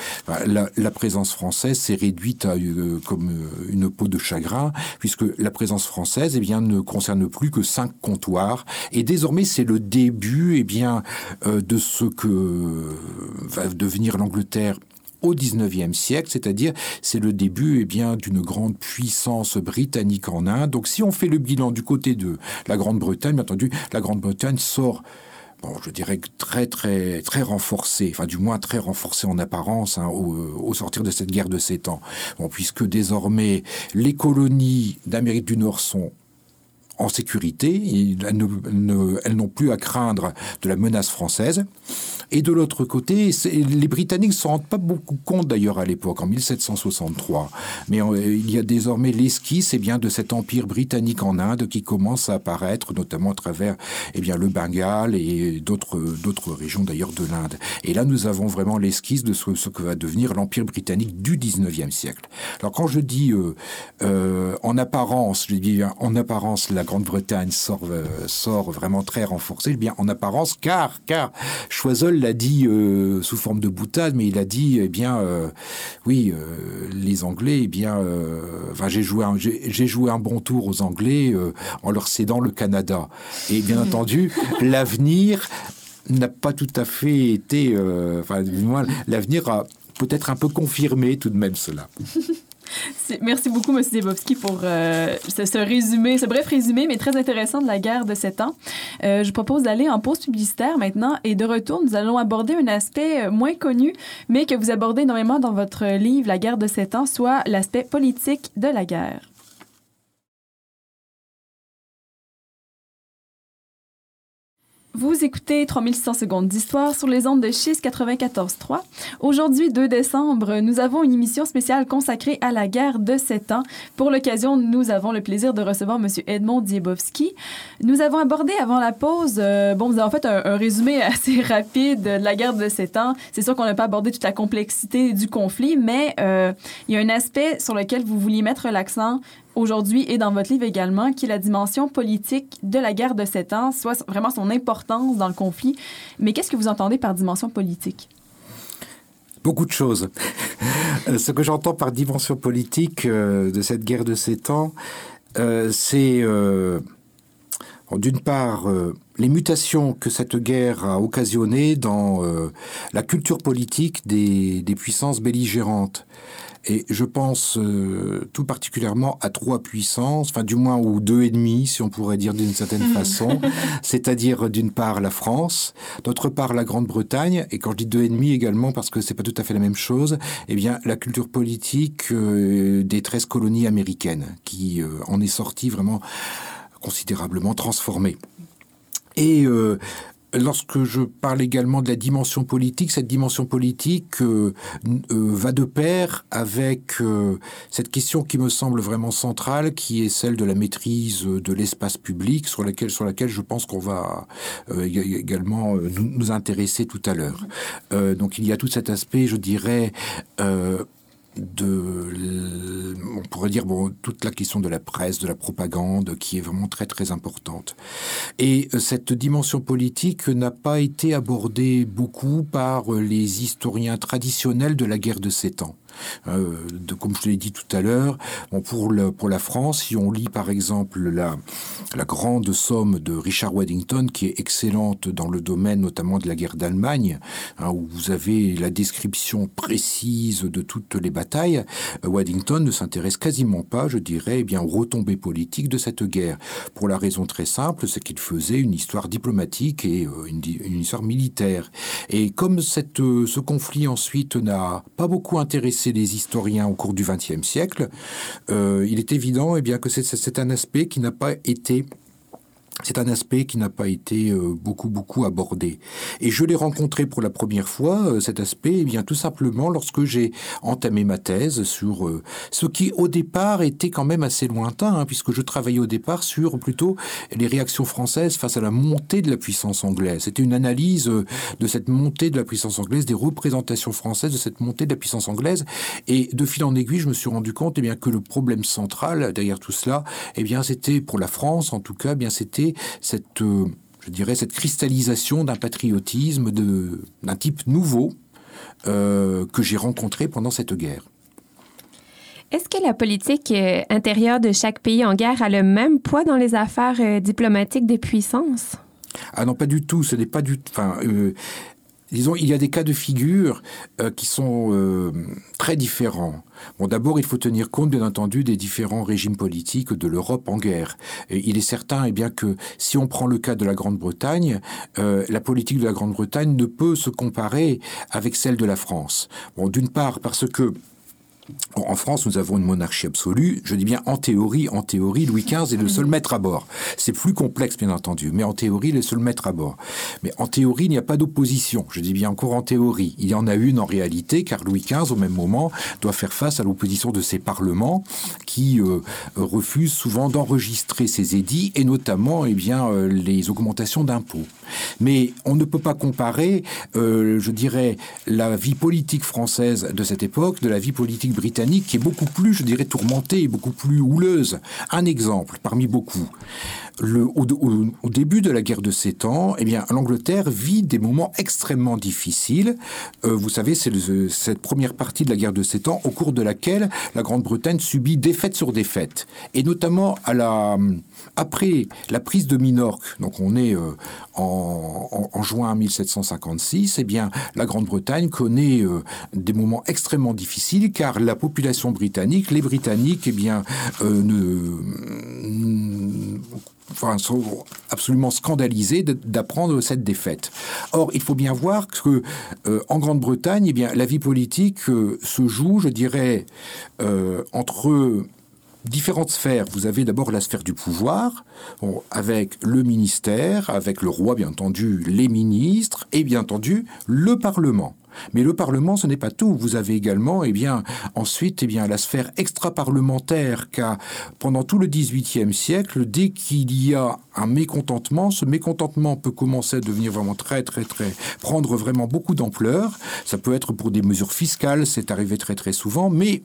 la, la présence française s'est réduite à, euh, comme euh, une peau de chagrin, puisque la présence française eh bien, ne concerne plus que cinq comptoirs. Et désormais, c'est le début eh bien, euh, de ce que euh, va devenir l'Angleterre au dix-neuvième siècle, c'est-à-dire c'est le début eh bien, d'une grande puissance britannique en Inde. Donc si on fait le bilan du côté de la Grande-Bretagne, bien entendu, la Grande-Bretagne sort, bon, je dirais très très très renforcée, enfin du moins très renforcée en apparence hein, au, au sortir de cette guerre de Sept Ans. Bon, puisque désormais les colonies d'Amérique du Nord sont en sécurité, elles, ne, ne, elles n'ont plus à craindre de la menace française. Et de l'autre côté, les Britanniques ne s'en rendent pas beaucoup compte d'ailleurs à l'époque, en dix-sept cent soixante-trois. Mais on, il y a désormais l'esquisse eh bien, de cet empire britannique en Inde qui commence à apparaître, notamment à travers eh bien, le Bengale et d'autres, d'autres régions d'ailleurs de l'Inde. Et là, nous avons vraiment l'esquisse de ce, ce que va devenir l'empire britannique du dix-neuvième siècle. Alors quand je dis euh, euh, en apparence, je dis en apparence la Grande-Bretagne sort, euh, sort vraiment très renforcée, eh bien en apparence, car, car Choiseul l'a dit euh, sous forme de boutade, mais il a dit, eh bien, euh, oui, euh, les Anglais, eh bien, euh, enfin, j'ai joué, un, j'ai, j'ai joué un bon tour aux Anglais euh, en leur cédant le Canada. Et bien entendu, l'avenir n'a pas tout à fait été, euh, enfin, du moins, l'avenir a peut-être un peu confirmé tout de même cela. Merci beaucoup, M. Dziembowski, pour euh, ce, ce résumé, ce bref résumé, mais très intéressant de la guerre de Sept Ans. Euh, je propose d'aller en pause publicitaire maintenant et de retour, nous allons aborder un aspect moins connu, mais que vous abordez énormément dans votre livre, La guerre de Sept Ans, soit l'aspect politique de la guerre. Vous écoutez trois mille six cents secondes d'histoire sur les ondes de C H Y Z quatre-vingt-quatorze point trois. Aujourd'hui, deux décembre, nous avons une émission spéciale consacrée à la guerre de Sept Ans. Pour l'occasion, nous avons le plaisir de recevoir M. Edmond Dziembowski. Nous avons abordé avant la pause, euh, bon, vous avez en fait un, un résumé assez rapide de la guerre de Sept Ans. C'est sûr qu'on n'a pas abordé toute la complexité du conflit, mais euh, il y a un aspect sur lequel vous vouliez mettre l'accent aujourd'hui et dans votre livre également, qui est la dimension politique de la guerre de Sept Ans, soit vraiment son importance dans le conflit. Mais qu'est-ce que vous entendez par dimension politique? Beaucoup de choses. Ce que j'entends par dimension politique euh, de cette guerre de Sept Ans, euh, c'est... Euh... d'une part, euh, les mutations que cette guerre a occasionnées dans euh, la culture politique des, des puissances belligérantes. Et je pense euh, tout particulièrement à trois puissances, enfin du moins ou deux et demi, si on pourrait dire d'une certaine façon, c'est-à-dire d'une part la France, d'autre part la Grande-Bretagne, et quand je dis deux et demi également parce que c'est pas tout à fait la même chose, eh bien la culture politique euh, des treize colonies américaines, qui euh, en est sortie vraiment considérablement transformée. Et euh, lorsque je parle également de la dimension politique, cette dimension politique euh, euh, va de pair avec euh, cette question qui me semble vraiment centrale, qui est celle de la maîtrise de l'espace public, sur laquelle, sur laquelle je pense qu'on va euh, également euh, nous, nous intéresser tout à l'heure. Euh, donc il y a tout cet aspect, je dirais... Euh, de, on pourrait dire, bon, toute la question de la presse, de la propagande, qui est vraiment très, très importante. Et cette dimension politique n'a pas été abordée beaucoup par les historiens traditionnels de la guerre de Sept Ans. Euh, de, comme je l'ai dit tout à l'heure, bon, pour, le, pour la France, si on lit par exemple la, la grande somme de Richard Waddington, qui est excellente dans le domaine notamment de la guerre d'Allemagne, hein, où vous avez la description précise de toutes les batailles, euh, Waddington ne s'intéresse quasiment pas, je dirais, eh bien, aux retombées politiques de cette guerre, pour la raison très simple, c'est qu'il faisait une histoire diplomatique et euh, une, une histoire militaire. Et comme cette, euh, ce conflit ensuite n'a pas beaucoup intéressé les historiens au cours du vingtième siècle, euh, il est évident eh bien, que c'est, c'est un aspect qui n'a pas été, c'est un aspect qui n'a pas été euh, beaucoup, beaucoup abordé. Et je l'ai rencontré pour la première fois, euh, cet aspect, eh bien, tout simplement lorsque j'ai entamé ma thèse sur euh, ce qui, au départ, était quand même assez lointain, hein, puisque je travaillais au départ sur, plutôt, les réactions françaises face à la montée de la puissance anglaise. C'était une analyse euh, de cette montée de la puissance anglaise, des représentations françaises de cette montée de la puissance anglaise. Et de fil en aiguille, je me suis rendu compte eh bien, que le problème central derrière tout cela, eh bien, c'était, pour la France en tout cas, eh bien, c'était cette, euh, je dirais, cette cristallisation d'un patriotisme de, d'un type nouveau euh, que j'ai rencontré pendant cette guerre. Est-ce que la politique euh, intérieure de chaque pays en guerre a le même poids dans les affaires euh, diplomatiques des puissances? Ah non, pas du tout. Ce n'est pas du tout... Enfin, euh, disons, il y a des cas de figure euh, qui sont euh, très différents. Bon, d'abord, il faut tenir compte, bien entendu, des différents régimes politiques de l'Europe en guerre. Et il est certain, eh bien, que si on prend le cas de la Grande-Bretagne, euh, la politique de la Grande-Bretagne ne peut se comparer avec celle de la France. Bon, d'une part, parce que en France, nous avons une monarchie absolue. Je dis bien en théorie, en théorie, Louis quinze est le seul maître à bord. C'est plus complexe, bien entendu, mais en théorie, il est le seul maître à bord. Mais en théorie, il n'y a pas d'opposition. Je dis bien encore en théorie. Il y en a une en réalité, car Louis quinze, au même moment, doit faire face à l'opposition de ses parlements qui euh, refusent souvent d'enregistrer ses édits, et notamment eh bien, euh, les augmentations d'impôts. Mais on ne peut pas comparer, euh, je dirais, la vie politique française de cette époque, de la vie politique britannique qui est beaucoup plus, je dirais, tourmentée et beaucoup plus houleuse. Un exemple parmi beaucoup. Le, au, au, au début de la guerre de Sept Ans, eh bien, l'Angleterre vit des moments extrêmement difficiles. Euh, vous savez, c'est le, cette première partie de la guerre de Sept Ans au cours de laquelle la Grande-Bretagne subit défaite sur défaite. Et notamment à la, après la prise de Minorque, donc on est euh, en, en, en juin dix-sept cent cinquante-six, eh bien, la Grande-Bretagne connaît euh, des moments extrêmement difficiles car la population britannique, les Britanniques, eh bien, euh, ne... Enfin, sont absolument scandalisés d'apprendre cette défaite. Or, il faut bien voir que euh, en Grande-Bretagne, eh bien, la vie politique euh, se joue, je dirais, euh, entre différentes sphères. Vous avez d'abord la sphère du pouvoir, bon, avec le ministère, avec le roi, bien entendu, les ministres et bien entendu le Parlement. Mais le Parlement, ce n'est pas tout. Vous avez également, eh bien, ensuite, eh bien, la sphère extra-parlementaire qu'a, pendant tout le dix-huitième siècle, dès qu'il y a un mécontentement, ce mécontentement peut commencer à devenir vraiment très, très, très... prendre vraiment beaucoup d'ampleur. Ça peut être pour des mesures fiscales, c'est arrivé très, très souvent, mais...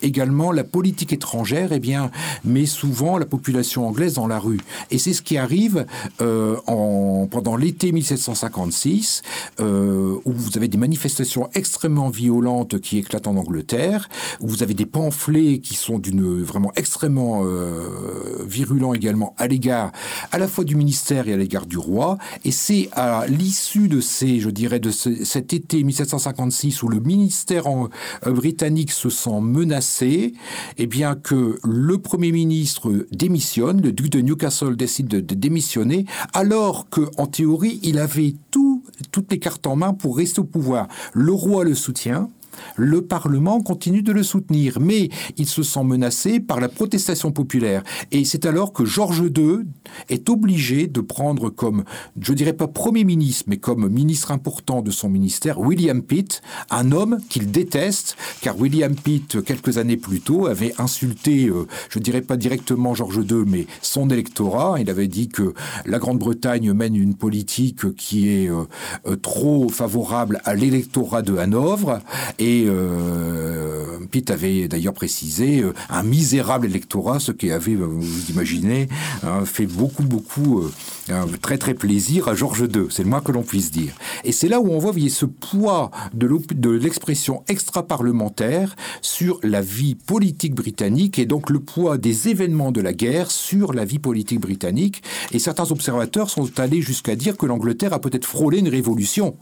également, la politique étrangère, eh bien, met souvent la population anglaise dans la rue. Et c'est ce qui arrive euh, en, pendant l'été dix-sept cent cinquante-six, euh, où vous avez des manifestations manifestations extrêmement violentes qui éclatent en Angleterre, où vous avez des pamphlets qui sont d'une vraiment extrêmement euh, virulents également à l'égard à la fois du ministère et à l'égard du roi. Et c'est à l'issue de ces, je dirais, de ce, cet été dix-sept cent cinquante-six où le ministère en, euh, britannique se sent menacé, eh bien que le premier ministre démissionne, le duc de Newcastle décide de, de démissionner, alors que en théorie il avait tout, toutes les cartes en main pour rester au pouvoir. Le roi le soutient. Le Parlement continue de le soutenir, mais il se sent menacé par la protestation populaire. Et c'est alors que Georges deux est obligé de prendre comme, je dirais pas Premier ministre, mais comme ministre important de son ministère, William Pitt, un homme qu'il déteste, car William Pitt, quelques années plus tôt, avait insulté, euh, je dirais pas directement Georges deux, mais son électorat. Il avait dit que la Grande-Bretagne mène une politique qui est euh, euh, trop favorable à l'électorat de Hanovre, et Et euh, Pitt avait d'ailleurs précisé euh, un misérable électorat, ce qui avait, vous imaginez, hein, fait beaucoup, beaucoup, euh, très, très plaisir à Georges deux. C'est le moins que l'on puisse dire. Et c'est là où on voit, vous voyez, ce poids de, de l'expression extra-parlementaire sur la vie politique britannique et donc le poids des événements de la guerre sur la vie politique britannique. Et certains observateurs sont allés jusqu'à dire que l'Angleterre a peut-être frôlé une révolution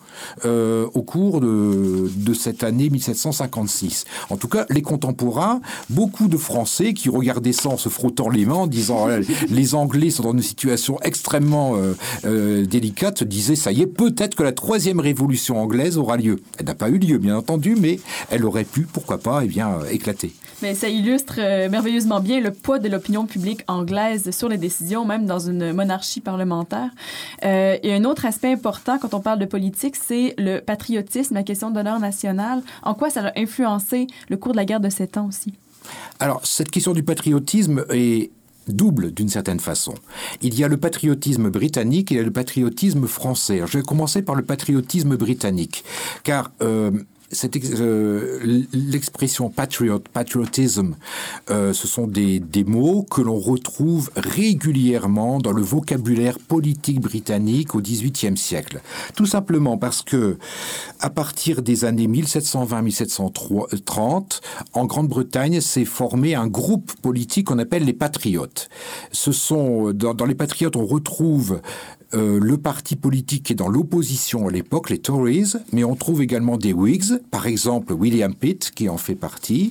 euh, au cours de, de cette année dix-sept cent cinquante-six. En tout cas, les contemporains, beaucoup de Français qui regardaient ça en se frottant les mains, en disant « les Anglais sont dans une situation extrêmement euh, euh, délicate », disaient « ça y est, peut-être que la troisième révolution anglaise aura lieu ». Elle n'a pas eu lieu, bien entendu, mais elle aurait pu, pourquoi pas, eh bien, euh, éclater. Mais ça illustre euh, merveilleusement bien le poids de l'opinion publique anglaise sur les décisions, même dans une monarchie parlementaire. Euh, et un autre aspect important quand on parle de politique, c'est le patriotisme, la question d'honneur national. En quoi ça a influencé le cours de la guerre de Sept Ans aussi? Alors, cette question du patriotisme est double d'une certaine façon. Il y a le patriotisme britannique et il y a le patriotisme français. Alors, je vais commencer par le patriotisme britannique, car... Euh, Cette ex- euh, l'expression patriot, patriotisme, euh, ce sont des, des mots que l'on retrouve régulièrement dans le vocabulaire politique britannique au XVIIIe siècle. Tout simplement parce que, à partir des années dix-sept cent vingt à dix-sept cent trente, en Grande-Bretagne s'est formé un groupe politique qu'on appelle les patriotes. Ce sont, dans, dans les patriotes, on retrouve Euh, le parti politique qui est dans l'opposition à l'époque, les Tories, mais on trouve également des Whigs, par exemple William Pitt qui en fait partie,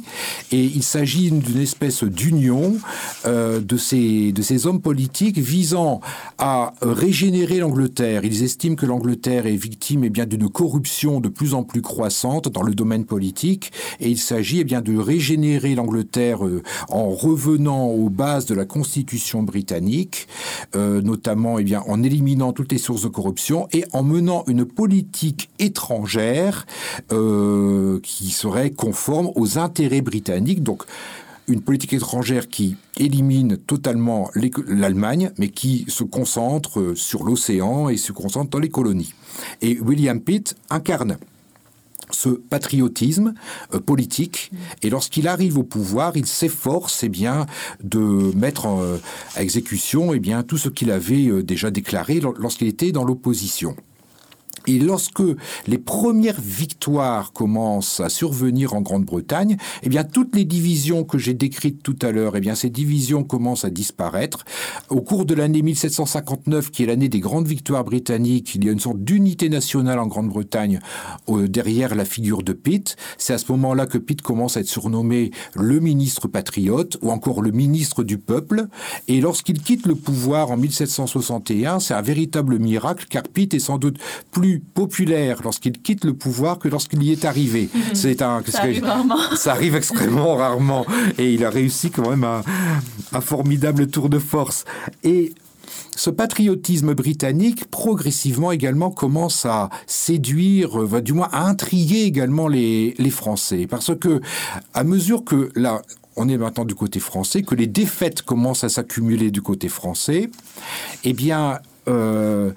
et il s'agit d'une espèce d'union euh, de ces de ces hommes politiques visant à régénérer l'Angleterre. Ils estiment que l'Angleterre est victime eh bien d'une corruption de plus en plus croissante dans le domaine politique, et il s'agit eh bien de régénérer l'Angleterre euh, en revenant aux bases de la Constitution britannique, euh, notamment eh bien en éliminant toutes les sources de corruption et en menant une politique étrangère euh, qui serait conforme aux intérêts britanniques. Donc, une politique étrangère qui élimine totalement les, l'Allemagne, mais qui se concentre sur l'océan et se concentre dans les colonies. Et William Pitt incarne ce patriotisme euh, politique, et lorsqu'il arrive au pouvoir, il s'efforce eh bien, de mettre en, euh, à exécution eh bien, tout ce qu'il avait euh, déjà déclaré lorsqu'il était dans l'opposition. Et lorsque les premières victoires commencent à survenir en Grande-Bretagne, eh bien, toutes les divisions que j'ai décrites tout à l'heure, eh bien, ces divisions commencent à disparaître. Au cours de l'année dix-sept cent cinquante-neuf, qui est l'année des grandes victoires britanniques, il y a une sorte d'unité nationale en Grande-Bretagne euh, derrière la figure de Pitt. C'est à ce moment-là que Pitt commence à être surnommé le ministre patriote ou encore le ministre du peuple. Et lorsqu'il quitte le pouvoir en dix-sept cent soixante et un, c'est un véritable miracle, car Pitt est sans doute plus populaire lorsqu'il quitte le pouvoir que lorsqu'il y est arrivé. Mmh. C'est un, ça, arrive que, ça arrive extrêmement rarement. Et il a réussi quand même un, un formidable tour de force. Et ce patriotisme britannique, progressivement également, commence à séduire, du moins à intriguer également les, les Français. Parce que, à mesure que, là, on est maintenant du côté français, que les défaites commencent à s'accumuler du côté français, eh bien... Euh,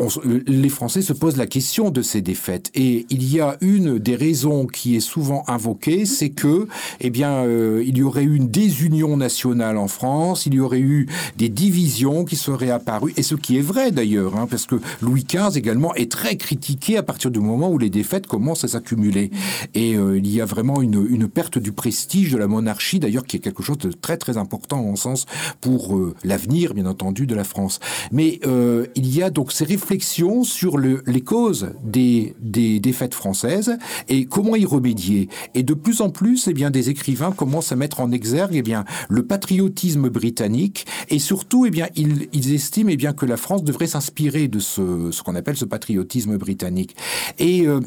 on, les Français se posent la question de ces défaites. Et il y a une des raisons qui est souvent invoquée, c'est que, eh bien, euh, il y aurait eu une désunion nationale en France, il y aurait eu des divisions qui seraient apparues, et ce qui est vrai d'ailleurs, hein, parce que Louis quinze également est très critiqué à partir du moment où les défaites commencent à s'accumuler. Et euh, il y a vraiment une, une perte du prestige de la monarchie, d'ailleurs, qui est quelque chose de très très important, en mon sens, pour euh, l'avenir, bien entendu, de la France. Mais euh, il y a donc ces réflexions sur le, les causes des, des défaites françaises et comment y remédier. Et de plus en plus, eh bien, des écrivains commencent à mettre en exergue eh bien, le patriotisme britannique et surtout, eh bien, ils, ils estiment eh bien, que la France devrait s'inspirer de ce, ce qu'on appelle ce patriotisme britannique. Et euh,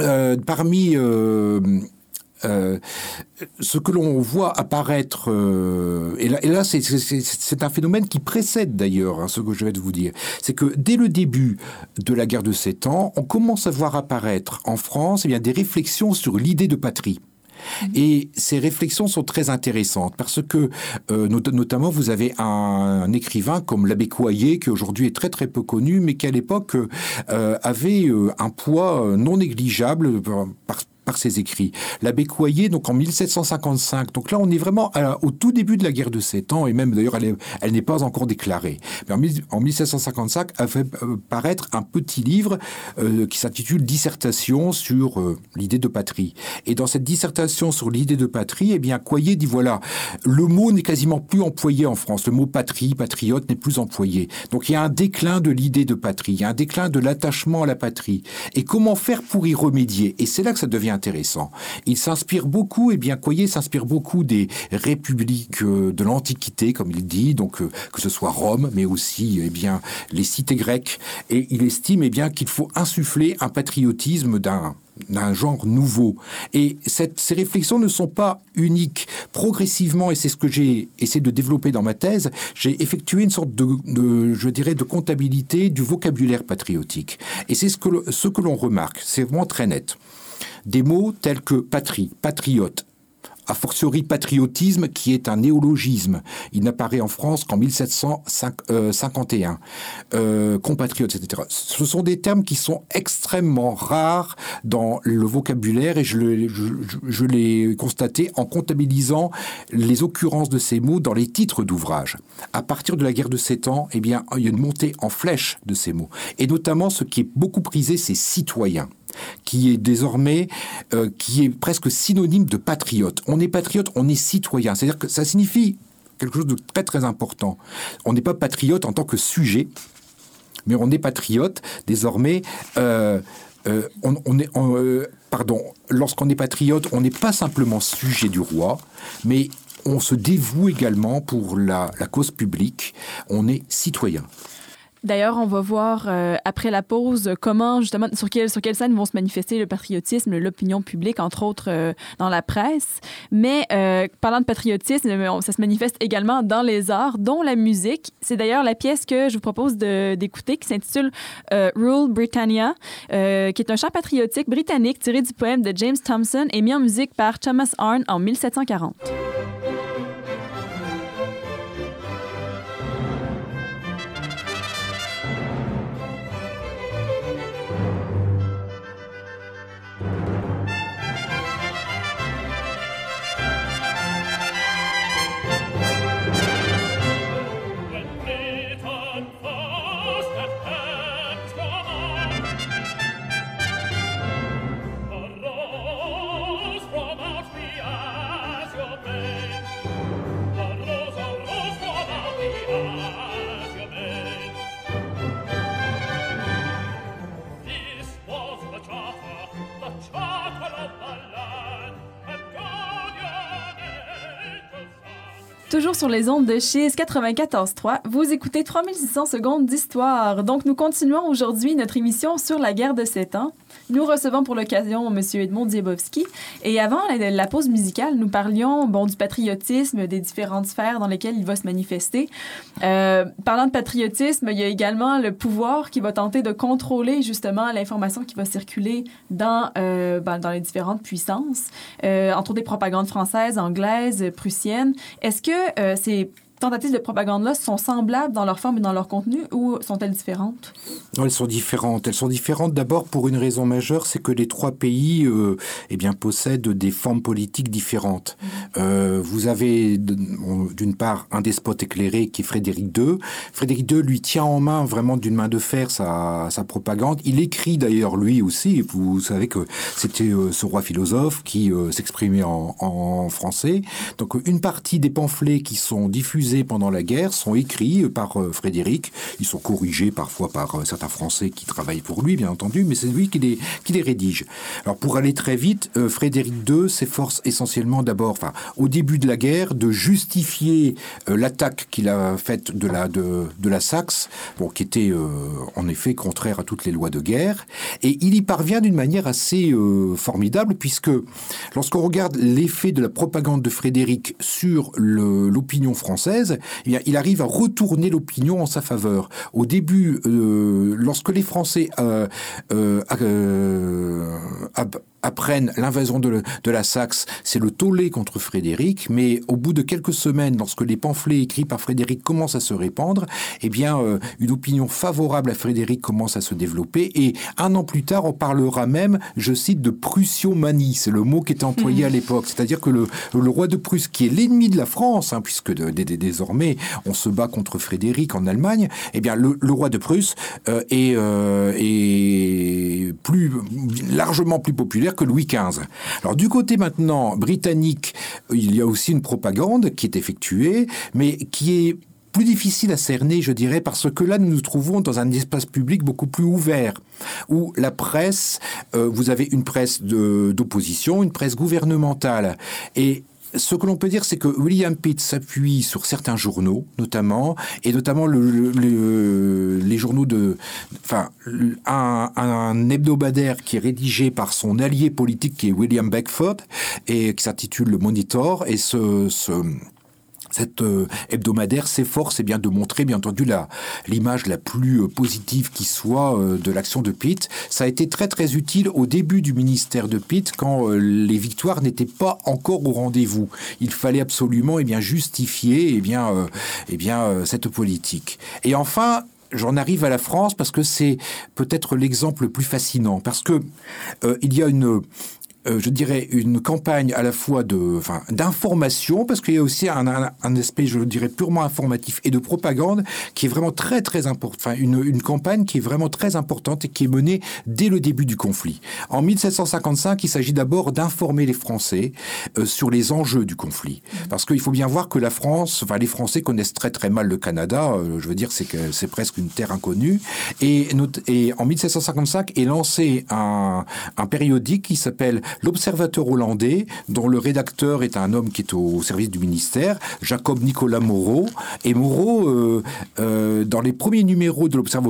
euh, parmi... Euh, Euh, ce que l'on voit apparaître, euh, et là, et là c'est, c'est, c'est un phénomène qui précède d'ailleurs hein, ce que je vais vous dire, c'est que dès le début de la guerre de Sept Ans, on commence à voir apparaître en France eh bien, des réflexions sur l'idée de patrie. Et ces réflexions sont très intéressantes parce que, euh, not- notamment, vous avez un, un écrivain comme l'abbé Coyer, qui aujourd'hui est très très peu connu, mais qui à l'époque euh, avait euh, un poids non négligeable par, par par ses écrits. L'abbé Coyer, donc en mille sept cent cinquante-cinq. Donc là, on est vraiment à, au tout début de la guerre de Sept Ans, et même d'ailleurs, elle, est, elle n'est pas encore déclarée. Mais en, en mille sept cent cinquante-cinq, a fait paraître un petit livre euh, qui s'intitule « Dissertation sur euh, l'idée de patrie ». Et dans cette dissertation sur l'idée de patrie, eh bien, Coyer dit, voilà, le mot n'est quasiment plus employé en France. Le mot patrie, patriote, n'est plus employé. Donc il y a un déclin de l'idée de patrie, il y a un déclin de l'attachement à la patrie. Et comment faire pour y remédier? Et c'est là que ça devient intéressant. Il s'inspire beaucoup, et eh bien Coyer s'inspire beaucoup des républiques de l'Antiquité, comme il dit, donc que ce soit Rome, mais aussi eh bien les cités grecques. Et il estime eh bien qu'il faut insuffler un patriotisme d'un d'un genre nouveau. Et cette, ces réflexions ne sont pas uniques. Progressivement, et c'est ce que j'ai essayé de développer dans ma thèse, j'ai effectué une sorte de, de je dirais, de comptabilité du vocabulaire patriotique. Et c'est ce que, ce que l'on remarque. C'est vraiment très net. Des mots tels que patrie, patriote, a fortiori patriotisme qui est un néologisme. Il n'apparaît en France qu'en mille sept cent cinquante et un. Euh, compatriote, et cetera. Ce sont des termes qui sont extrêmement rares dans le vocabulaire et je, le, je, je, je l'ai constaté en comptabilisant les occurrences de ces mots dans les titres d'ouvrages. À partir de la guerre de Sept Ans, eh bien, il y a une montée en flèche de ces mots. Et notamment, ce qui est beaucoup prisé, c'est « citoyen ». Qui est désormais, euh, qui est presque synonyme de patriote. On est patriote, on est citoyen. C'est-à-dire que ça signifie quelque chose de très très important. On n'est pas patriote en tant que sujet, mais on est patriote désormais. Euh, euh, on, on est, on, euh, pardon, lorsqu'on est patriote, on n'est pas simplement sujet du roi, mais on se dévoue également pour la, la cause publique. On est citoyen. D'ailleurs, on va voir euh, après la pause comment, justement, sur quelle, sur quelle scène vont se manifester le patriotisme, l'opinion publique, entre autres euh, dans la presse. Mais euh, parlant de patriotisme, ça se manifeste également dans les arts, dont la musique. C'est d'ailleurs la pièce que je vous propose de, d'écouter qui s'intitule euh, « Rule Britannia euh, », qui est un chant patriotique britannique tiré du poème de James Thomson et mis en musique par Thomas Arne en mille sept cent quarante. Toujours sur les ondes de C H Y Z quatre-vingt-quatorze point trois, vous écoutez trois mille six cents secondes d'histoire. Donc, nous continuons aujourd'hui notre émission sur la guerre de Sept Ans. Nous recevons pour l'occasion M. Edmond Dziembowski. Et avant la, la pause musicale, nous parlions bon, du patriotisme, des différentes sphères dans lesquelles il va se manifester. Euh, parlant de patriotisme, il y a également le pouvoir qui va tenter de contrôler justement l'information qui va circuler dans, euh, ben, dans les différentes puissances, euh, entre autres des propagandes françaises, anglaises, prussiennes. Est-ce que Euh, ces tentatives de propagande-là sont semblables dans leur forme et dans leur contenu, ou sont-elles différentes? Non, elles sont différentes. Elles sont différentes d'abord pour une raison majeure, c'est que les trois pays euh, eh bien, possèdent des formes politiques différentes. Euh, vous avez d'une part un despote éclairé qui est Frédéric deux. Frédéric deux lui tient en main, vraiment d'une main de fer, sa, sa propagande. Il écrit d'ailleurs lui aussi, vous savez que c'était euh, ce roi philosophe qui euh, s'exprimait en, en français. Donc une partie des pamphlets qui sont diffusés pendant la guerre sont écrits par euh, Frédéric. Ils sont corrigés parfois par euh, certains Français qui travaillent pour lui, bien entendu, mais c'est lui qui les, qui les rédige. Alors pour aller très vite, euh, Frédéric deux s'efforce essentiellement d'abord, enfin au début de la guerre, de justifier euh, l'attaque qu'il a faite de la, de, de la Saxe, bon, qui était euh, en effet contraire à toutes les lois de guerre. Et il y parvient d'une manière assez euh, formidable, puisque lorsqu'on regarde l'effet de la propagande de Frédéric sur le, l'opinion française, eh bien, il arrive à retourner l'opinion en sa faveur. Au début, euh, lorsque les Français euh, euh, euh, ab- apprennent l'invasion de, le, de la Saxe, c'est le tollé contre Frédéric, mais au bout de quelques semaines, lorsque les pamphlets écrits par Frédéric commencent à se répandre, eh bien, euh, une opinion favorable à Frédéric commence à se développer, et un an plus tard, on parlera même, je cite, de prussiomanie, c'est le mot qui était employé mmh. à l'époque, c'est-à-dire que le, le roi de Prusse, qui est l'ennemi de la France, hein, puisque de, de, de, désormais, on se bat contre Frédéric en Allemagne, eh bien, le, le roi de Prusse euh, est, euh, est plus, largement plus populaire que Louis quinze. Alors du côté maintenant britannique, il y a aussi une propagande qui est effectuée, mais qui est plus difficile à cerner, je dirais, parce que là, nous nous trouvons dans un espace public beaucoup plus ouvert, où la presse, euh, vous avez une presse de, d'opposition, une presse gouvernementale, et ce que l'on peut dire, c'est que William Pitt s'appuie sur certains journaux, notamment, et notamment le, le, le, les journaux de... Enfin, un, un hebdomadaire qui est rédigé par son allié politique, qui est William Beckford, et qui s'intitule « Le Monitor », et ce... ce Cette euh, hebdomadaire s'efforce eh bien, de montrer, bien entendu, la, l'image la plus euh, positive qui soit euh, de l'action de Pitt. Ça a été très, très utile au début du ministère de Pitt, quand euh, les victoires n'étaient pas encore au rendez-vous. Il fallait absolument eh bien, justifier eh bien, euh, eh bien, euh, cette politique. Et enfin... J'en arrive à la France parce que c'est peut-être l'exemple le plus fascinant. Parce que euh, il y a une... Euh, je dirais, une campagne à la fois de, enfin, d'information, parce qu'il y a aussi un, un, un aspect, je dirais, purement informatif et de propagande qui est vraiment très, très importante. Enfin, une, une campagne qui est vraiment très importante et qui est menée dès le début du conflit. En dix-sept cent cinquante-cinq, il s'agit d'abord d'informer les Français euh, sur les enjeux du conflit. Parce qu'il faut bien voir que la France, enfin, les Français connaissent très, très mal le Canada. Euh, je veux dire, c'est que c'est presque une terre inconnue. Et, notre, et en dix-sept cent cinquante-cinq est lancé un, un périodique qui s'appelle L'Observateur hollandais, dont le rédacteur est un homme qui est au service du ministère, Jacob Nicolas Moreau. Et Moreau, euh, euh, dans les premiers numéros de, l'observ-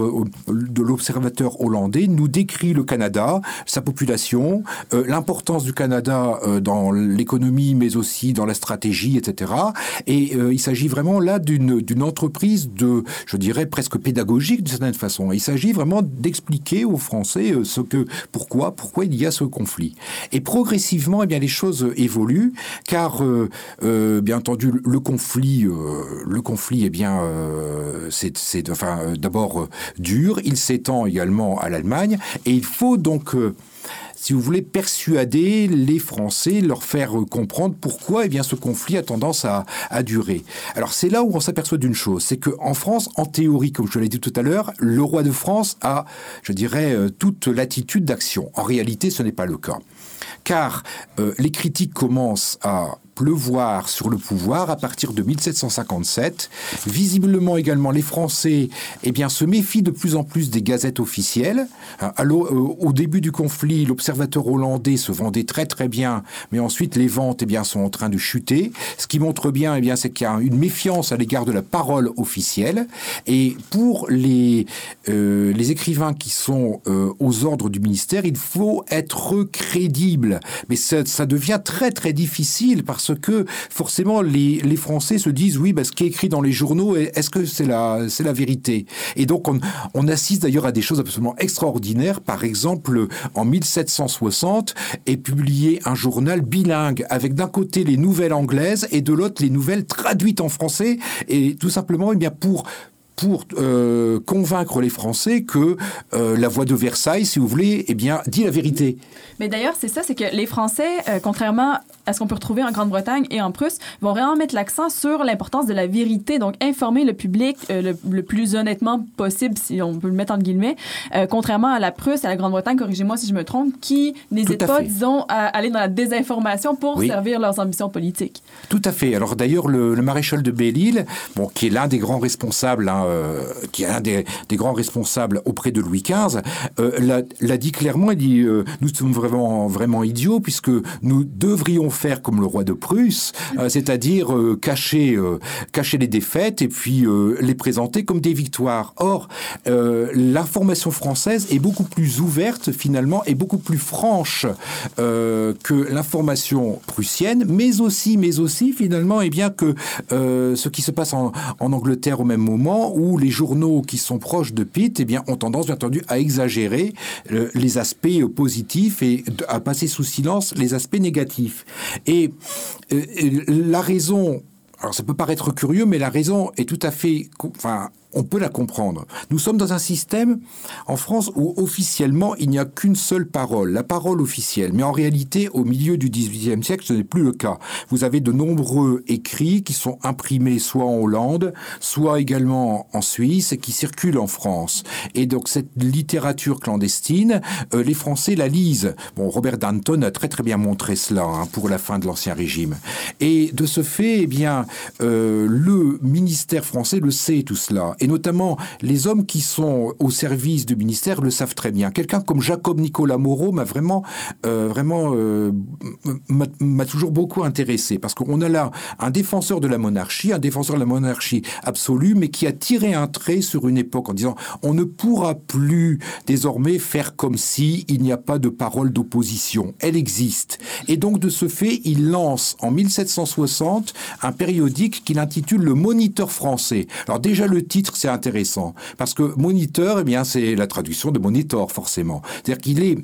de l'Observateur hollandais, nous décrit le Canada, sa population, euh, l'importance du Canada euh, dans l'économie, mais aussi dans la stratégie, et cetera. Et euh, il s'agit vraiment là d'une, d'une entreprise de, je dirais, presque pédagogique d'une certaine façon. Il s'agit vraiment d'expliquer aux Français euh, ce que, pourquoi, pourquoi il y a ce conflit. Et progressivement, eh bien, les choses évoluent, car euh, euh, bien entendu, le conflit, euh, le conflit, eh bien, euh, c'est, c'est enfin, d'abord euh, dur. Il s'étend également à l'Allemagne, et il faut donc. Euh, Si vous voulez persuader les Français, leur faire comprendre pourquoi eh bien, ce conflit a tendance à, à durer. Alors c'est là où on s'aperçoit d'une chose, c'est qu'en France, en théorie, comme je l'ai dit tout à l'heure, le roi de France a, je dirais, toute latitude d'action. En réalité, ce n'est pas le cas. Car euh, les critiques commencent à pleuvoir sur le pouvoir à partir de dix-sept cent cinquante-sept. Visiblement également, les Français eh bien, se méfient de plus en plus des gazettes officielles. Au début du conflit, l'Observateur hollandais se vendait très très bien, mais ensuite les ventes eh bien, sont en train de chuter. Ce qui montre bien, eh bien, c'est qu'il y a une méfiance à l'égard de la parole officielle. Et pour les, euh, les écrivains qui sont euh, aux ordres du ministère, il faut être crédible. Mais ça, ça devient très très difficile parce parce que forcément les, les Français se disent oui, bah, ce qui est écrit dans les journaux, est-ce que c'est la, c'est la vérité? Et donc on, on assiste d'ailleurs à des choses absolument extraordinaires. Par exemple, en mille sept cent soixante est publié un journal bilingue avec d'un côté les nouvelles anglaises et de l'autre les nouvelles traduites en français, et tout simplement eh bien pour pour euh, convaincre les Français que euh, la voix de Versailles, si vous voulez, eh bien, dit la vérité. Mais d'ailleurs, c'est ça, c'est que les Français, euh, contrairement à ce qu'on peut retrouver en Grande-Bretagne et en Prusse, vont vraiment mettre l'accent sur l'importance de la vérité, donc informer le public euh, le, le plus honnêtement possible, si on peut le mettre entre guillemets, euh, contrairement à la Prusse et à la Grande-Bretagne, corrigez-moi si je me trompe, qui n'hésitent pas, fait. disons, à aller dans la désinformation pour oui. servir leurs ambitions politiques. Tout à fait. Alors d'ailleurs, le, le maréchal de Belle-Île, bon, qui est l'un des grands responsables, hein, Euh, qui est un des, des grands responsables auprès de Louis quinze, euh, l'a, l'a dit clairement, il dit euh, « Nous sommes vraiment, vraiment idiots puisque nous devrions faire comme le roi de Prusse, euh, c'est-à-dire euh, cacher, euh, cacher les défaites et puis euh, les présenter comme des victoires. » Or, euh, l'information française est beaucoup plus ouverte finalement et beaucoup plus franche euh, que l'information prussienne, mais aussi, mais aussi finalement, eh bien, que euh, ce qui se passe en, en Angleterre au même moment, où les journaux qui sont proches de Pitt eh bien, ont tendance, bien entendu, à exagérer le, les aspects positifs et à passer sous silence les aspects négatifs. Et euh, la raison, alors ça peut paraître curieux, mais la raison est tout à fait... Enfin, on peut la comprendre. Nous sommes dans un système, en France, où officiellement, il n'y a qu'une seule parole, la parole officielle. Mais en réalité, au milieu du dix-huitième siècle, ce n'est plus le cas. Vous avez de nombreux écrits qui sont imprimés soit en Hollande, soit également en Suisse, et qui circulent en France. Et donc, cette littérature clandestine, euh, les Français la lisent. Bon, Robert Danton a très très bien montré cela, hein, pour la fin de l'Ancien Régime. Et de ce fait, eh bien, euh, le ministère français le sait, tout cela. Et notamment, les hommes qui sont au service du ministère le savent très bien. Quelqu'un comme Jacob Nicolas Moreau m'a vraiment, euh, vraiment, euh, m'a, m'a toujours beaucoup intéressé. Parce qu'on a là un défenseur de la monarchie, un défenseur de la monarchie absolue, mais qui a tiré un trait sur une époque en disant « On ne pourra plus désormais faire comme si il n'y a pas de parole d'opposition. Elle existe. » Et donc, de ce fait, il lance en mille sept cent soixante un périodique qu'il intitule « Le Moniteur français ». Alors déjà, le titre c'est intéressant, parce que moniteur, eh bien, c'est la traduction de monitor, forcément. C'est-à-dire qu'il est...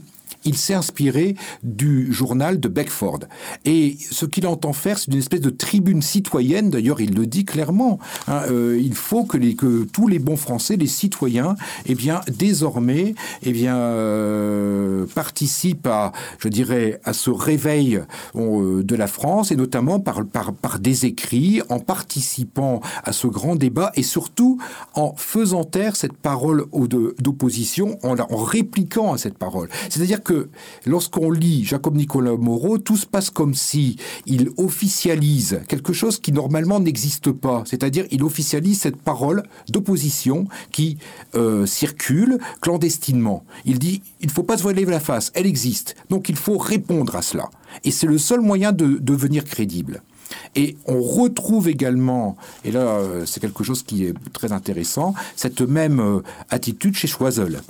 Il s'est inspiré du journal de Beckford. Et ce qu'il entend faire, c'est une espèce de tribune citoyenne. D'ailleurs, il le dit clairement. Hein, euh, il faut que, les, que tous les bons Français, les citoyens, eh bien, désormais, eh bien, euh, participent à, je dirais, à ce réveil euh, de la France, et notamment par, par, par des écrits, en participant à ce grand débat, et surtout en faisant taire cette parole au, de, d'opposition, en, en répliquant à cette parole. C'est-à-dire que lorsqu'on lit Jacob Nicolas Moreau, tout se passe comme si il officialise quelque chose qui normalement n'existe pas. C'est-à-dire, il officialise cette parole d'opposition qui euh, circule clandestinement. Il dit, il ne faut pas se voiler la face, elle existe. Donc il faut répondre à cela. Et c'est le seul moyen de devenir crédible. Et on retrouve également, et là c'est quelque chose qui est très intéressant, cette même attitude chez Choiseul.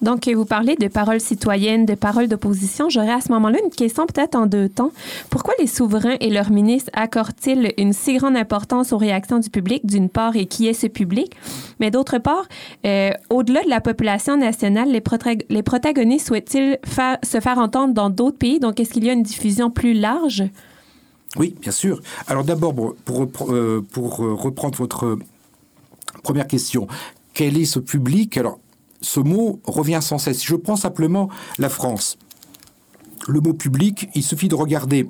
Donc, vous parlez de paroles citoyennes, de paroles d'opposition. J'aurais à ce moment-là une question peut-être en deux temps. Pourquoi les souverains et leurs ministres accordent-ils une si grande importance aux réactions du public, d'une part, et qui est ce public? Mais d'autre part, euh, au-delà de la population nationale, les, protag- les protagonistes souhaitent-ils fa- se faire entendre dans d'autres pays? Donc, est-ce qu'il y a une diffusion plus large? Oui, bien sûr. Alors d'abord, pour, pour, euh, pour reprendre votre première question, quel est ce public? Alors, ce mot revient sans cesse. Si je prends simplement la France, le mot public, il suffit de regarder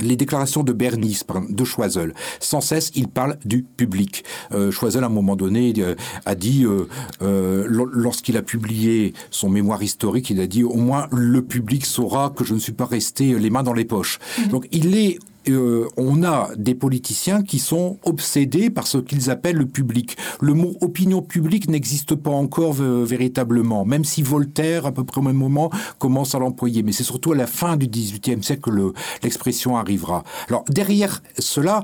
les déclarations de Bernis, de Choiseul. Sans cesse, il parle du public. Euh, Choiseul, à un moment donné, euh, a dit, euh, euh, lorsqu'il a publié son mémoire historique, il a dit « Au moins, le public saura que je ne suis pas resté les mains dans les poches. Mmh. » Donc, il est... Euh, on a des politiciens qui sont obsédés par ce qu'ils appellent le public. Le mot « opinion publique » n'existe pas encore euh, véritablement, même si Voltaire, à peu près au même moment, commence à l'employer. Mais c'est surtout à la fin du dix-huitième siècle que le, l'expression arrivera. Alors, derrière cela...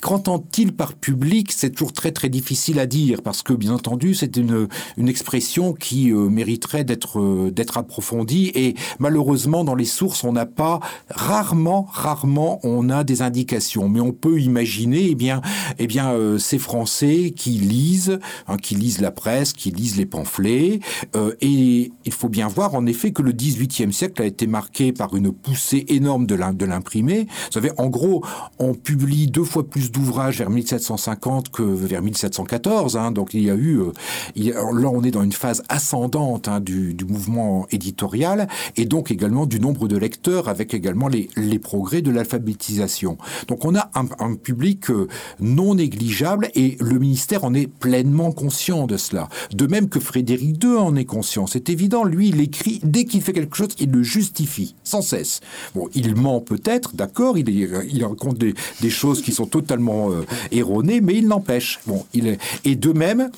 Qu'entend-il par public? C'est toujours très très difficile à dire parce que, bien entendu, c'est une, une expression qui euh, mériterait d'être euh, d'être approfondie et malheureusement, dans les sources, on n'a pas, rarement, rarement, on a des indications. Mais on peut imaginer, eh bien, eh bien euh, ces Français qui lisent, hein, qui lisent la presse, qui lisent les pamphlets euh, et il faut bien voir, en effet, que le dix-huitième siècle a été marqué par une poussée énorme de l'imprimé. Vous savez, en gros, on publie deux fois plus d'ouvrages vers mille sept cent cinquante que vers mille sept cent quatorze, hein, donc il y a eu euh, il y a, là on est dans une phase ascendante hein, du, du mouvement éditorial et donc également du nombre de lecteurs avec également les, les progrès de l'alphabétisation. Donc on a un, un public euh, non négligeable et le ministère en est pleinement conscient de cela. De même que Frédéric deux en est conscient, c'est évident, lui il écrit, dès qu'il fait quelque chose, il le justifie, sans cesse. Bon, il ment peut-être, d'accord, il, est, il raconte des, des choses qui sont totalement Euh, erroné, mais il n'empêche. Bon, il est... Et de même,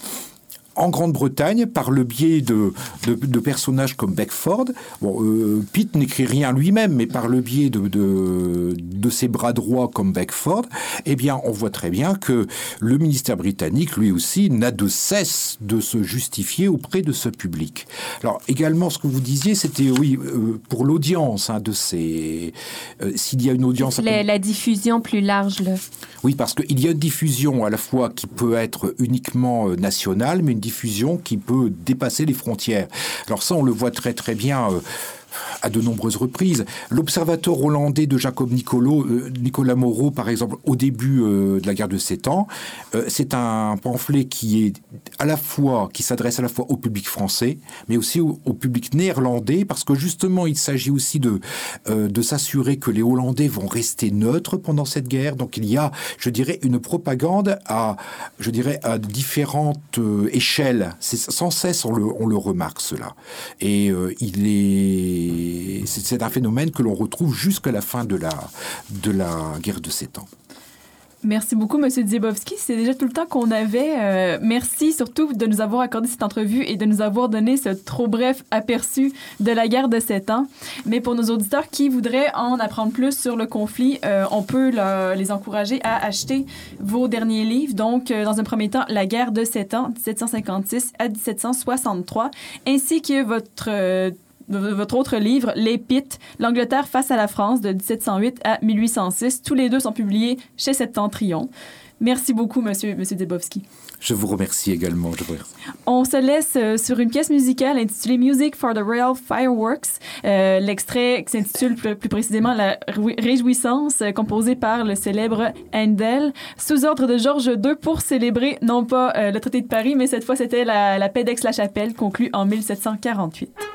en Grande-Bretagne, par le biais de, de, de personnages comme Beckford, bon, euh, Pitt n'écrit rien lui-même, mais par le biais de, de, de ses bras droits comme Beckford, eh bien, on voit très bien que le ministère britannique, lui aussi, n'a de cesse de se justifier auprès de ce public. Alors, également, ce que vous disiez, c'était, oui, euh, pour l'audience, hein, de ces... Euh, s'il y a une audience... La, la diffusion plus large, là. Oui, parce qu'il y a une diffusion, à la fois, qui peut être uniquement nationale, mais une diffusion qui peut dépasser les frontières. Alors ça, on le voit très très bien euh, à de nombreuses reprises. L'observateur hollandais de Jacob Nicolo, euh, Nicolas Moreau, par exemple, au début euh, de la guerre de Sept Ans, euh, c'est un pamphlet qui est à la fois, qui s'adresse à la fois au public français, mais aussi au, au public néerlandais, parce que justement, il s'agit aussi de, euh, de s'assurer que les Hollandais vont rester neutres pendant cette guerre. Donc il y a, je dirais, une propagande à, je dirais, à différentes euh, échelles. C'est, sans cesse, on le, on le remarque, cela. Et euh, il est... Et c'est un phénomène que l'on retrouve jusqu'à la fin de la, de la guerre de Sept Ans. Merci beaucoup, M. Dziembowski. C'est déjà tout le temps qu'on avait. Euh, merci surtout de nous avoir accordé cette entrevue et de nous avoir donné ce trop bref aperçu de la guerre de Sept Ans. Mais pour nos auditeurs qui voudraient en apprendre plus sur le conflit, euh, on peut le, les encourager à acheter vos derniers livres. Donc, euh, dans un premier temps, La guerre de Sept Ans, dix-sept cent cinquante-six à dix-sept cent soixante-trois, ainsi que votre... Euh, votre autre livre, Les Pitt, l'Angleterre face à la France de dix-sept cent huit à mille huit cent six. Tous les deux sont publiés chez Septentrion. Merci beaucoup, monsieur, monsieur Dziembowski. Je vous remercie également. Je vous remercie. On se laisse euh, sur une pièce musicale intitulée Music for the Royal Fireworks. Euh, l'extrait qui s'intitule plus, plus précisément La Réjouissance, euh, composée par le célèbre Handel, sous ordre de George deux pour célébrer non pas euh, le Traité de Paris, mais cette fois c'était la, la paix d'Aix-la-Chapelle, conclue en mille sept cent quarante-huit.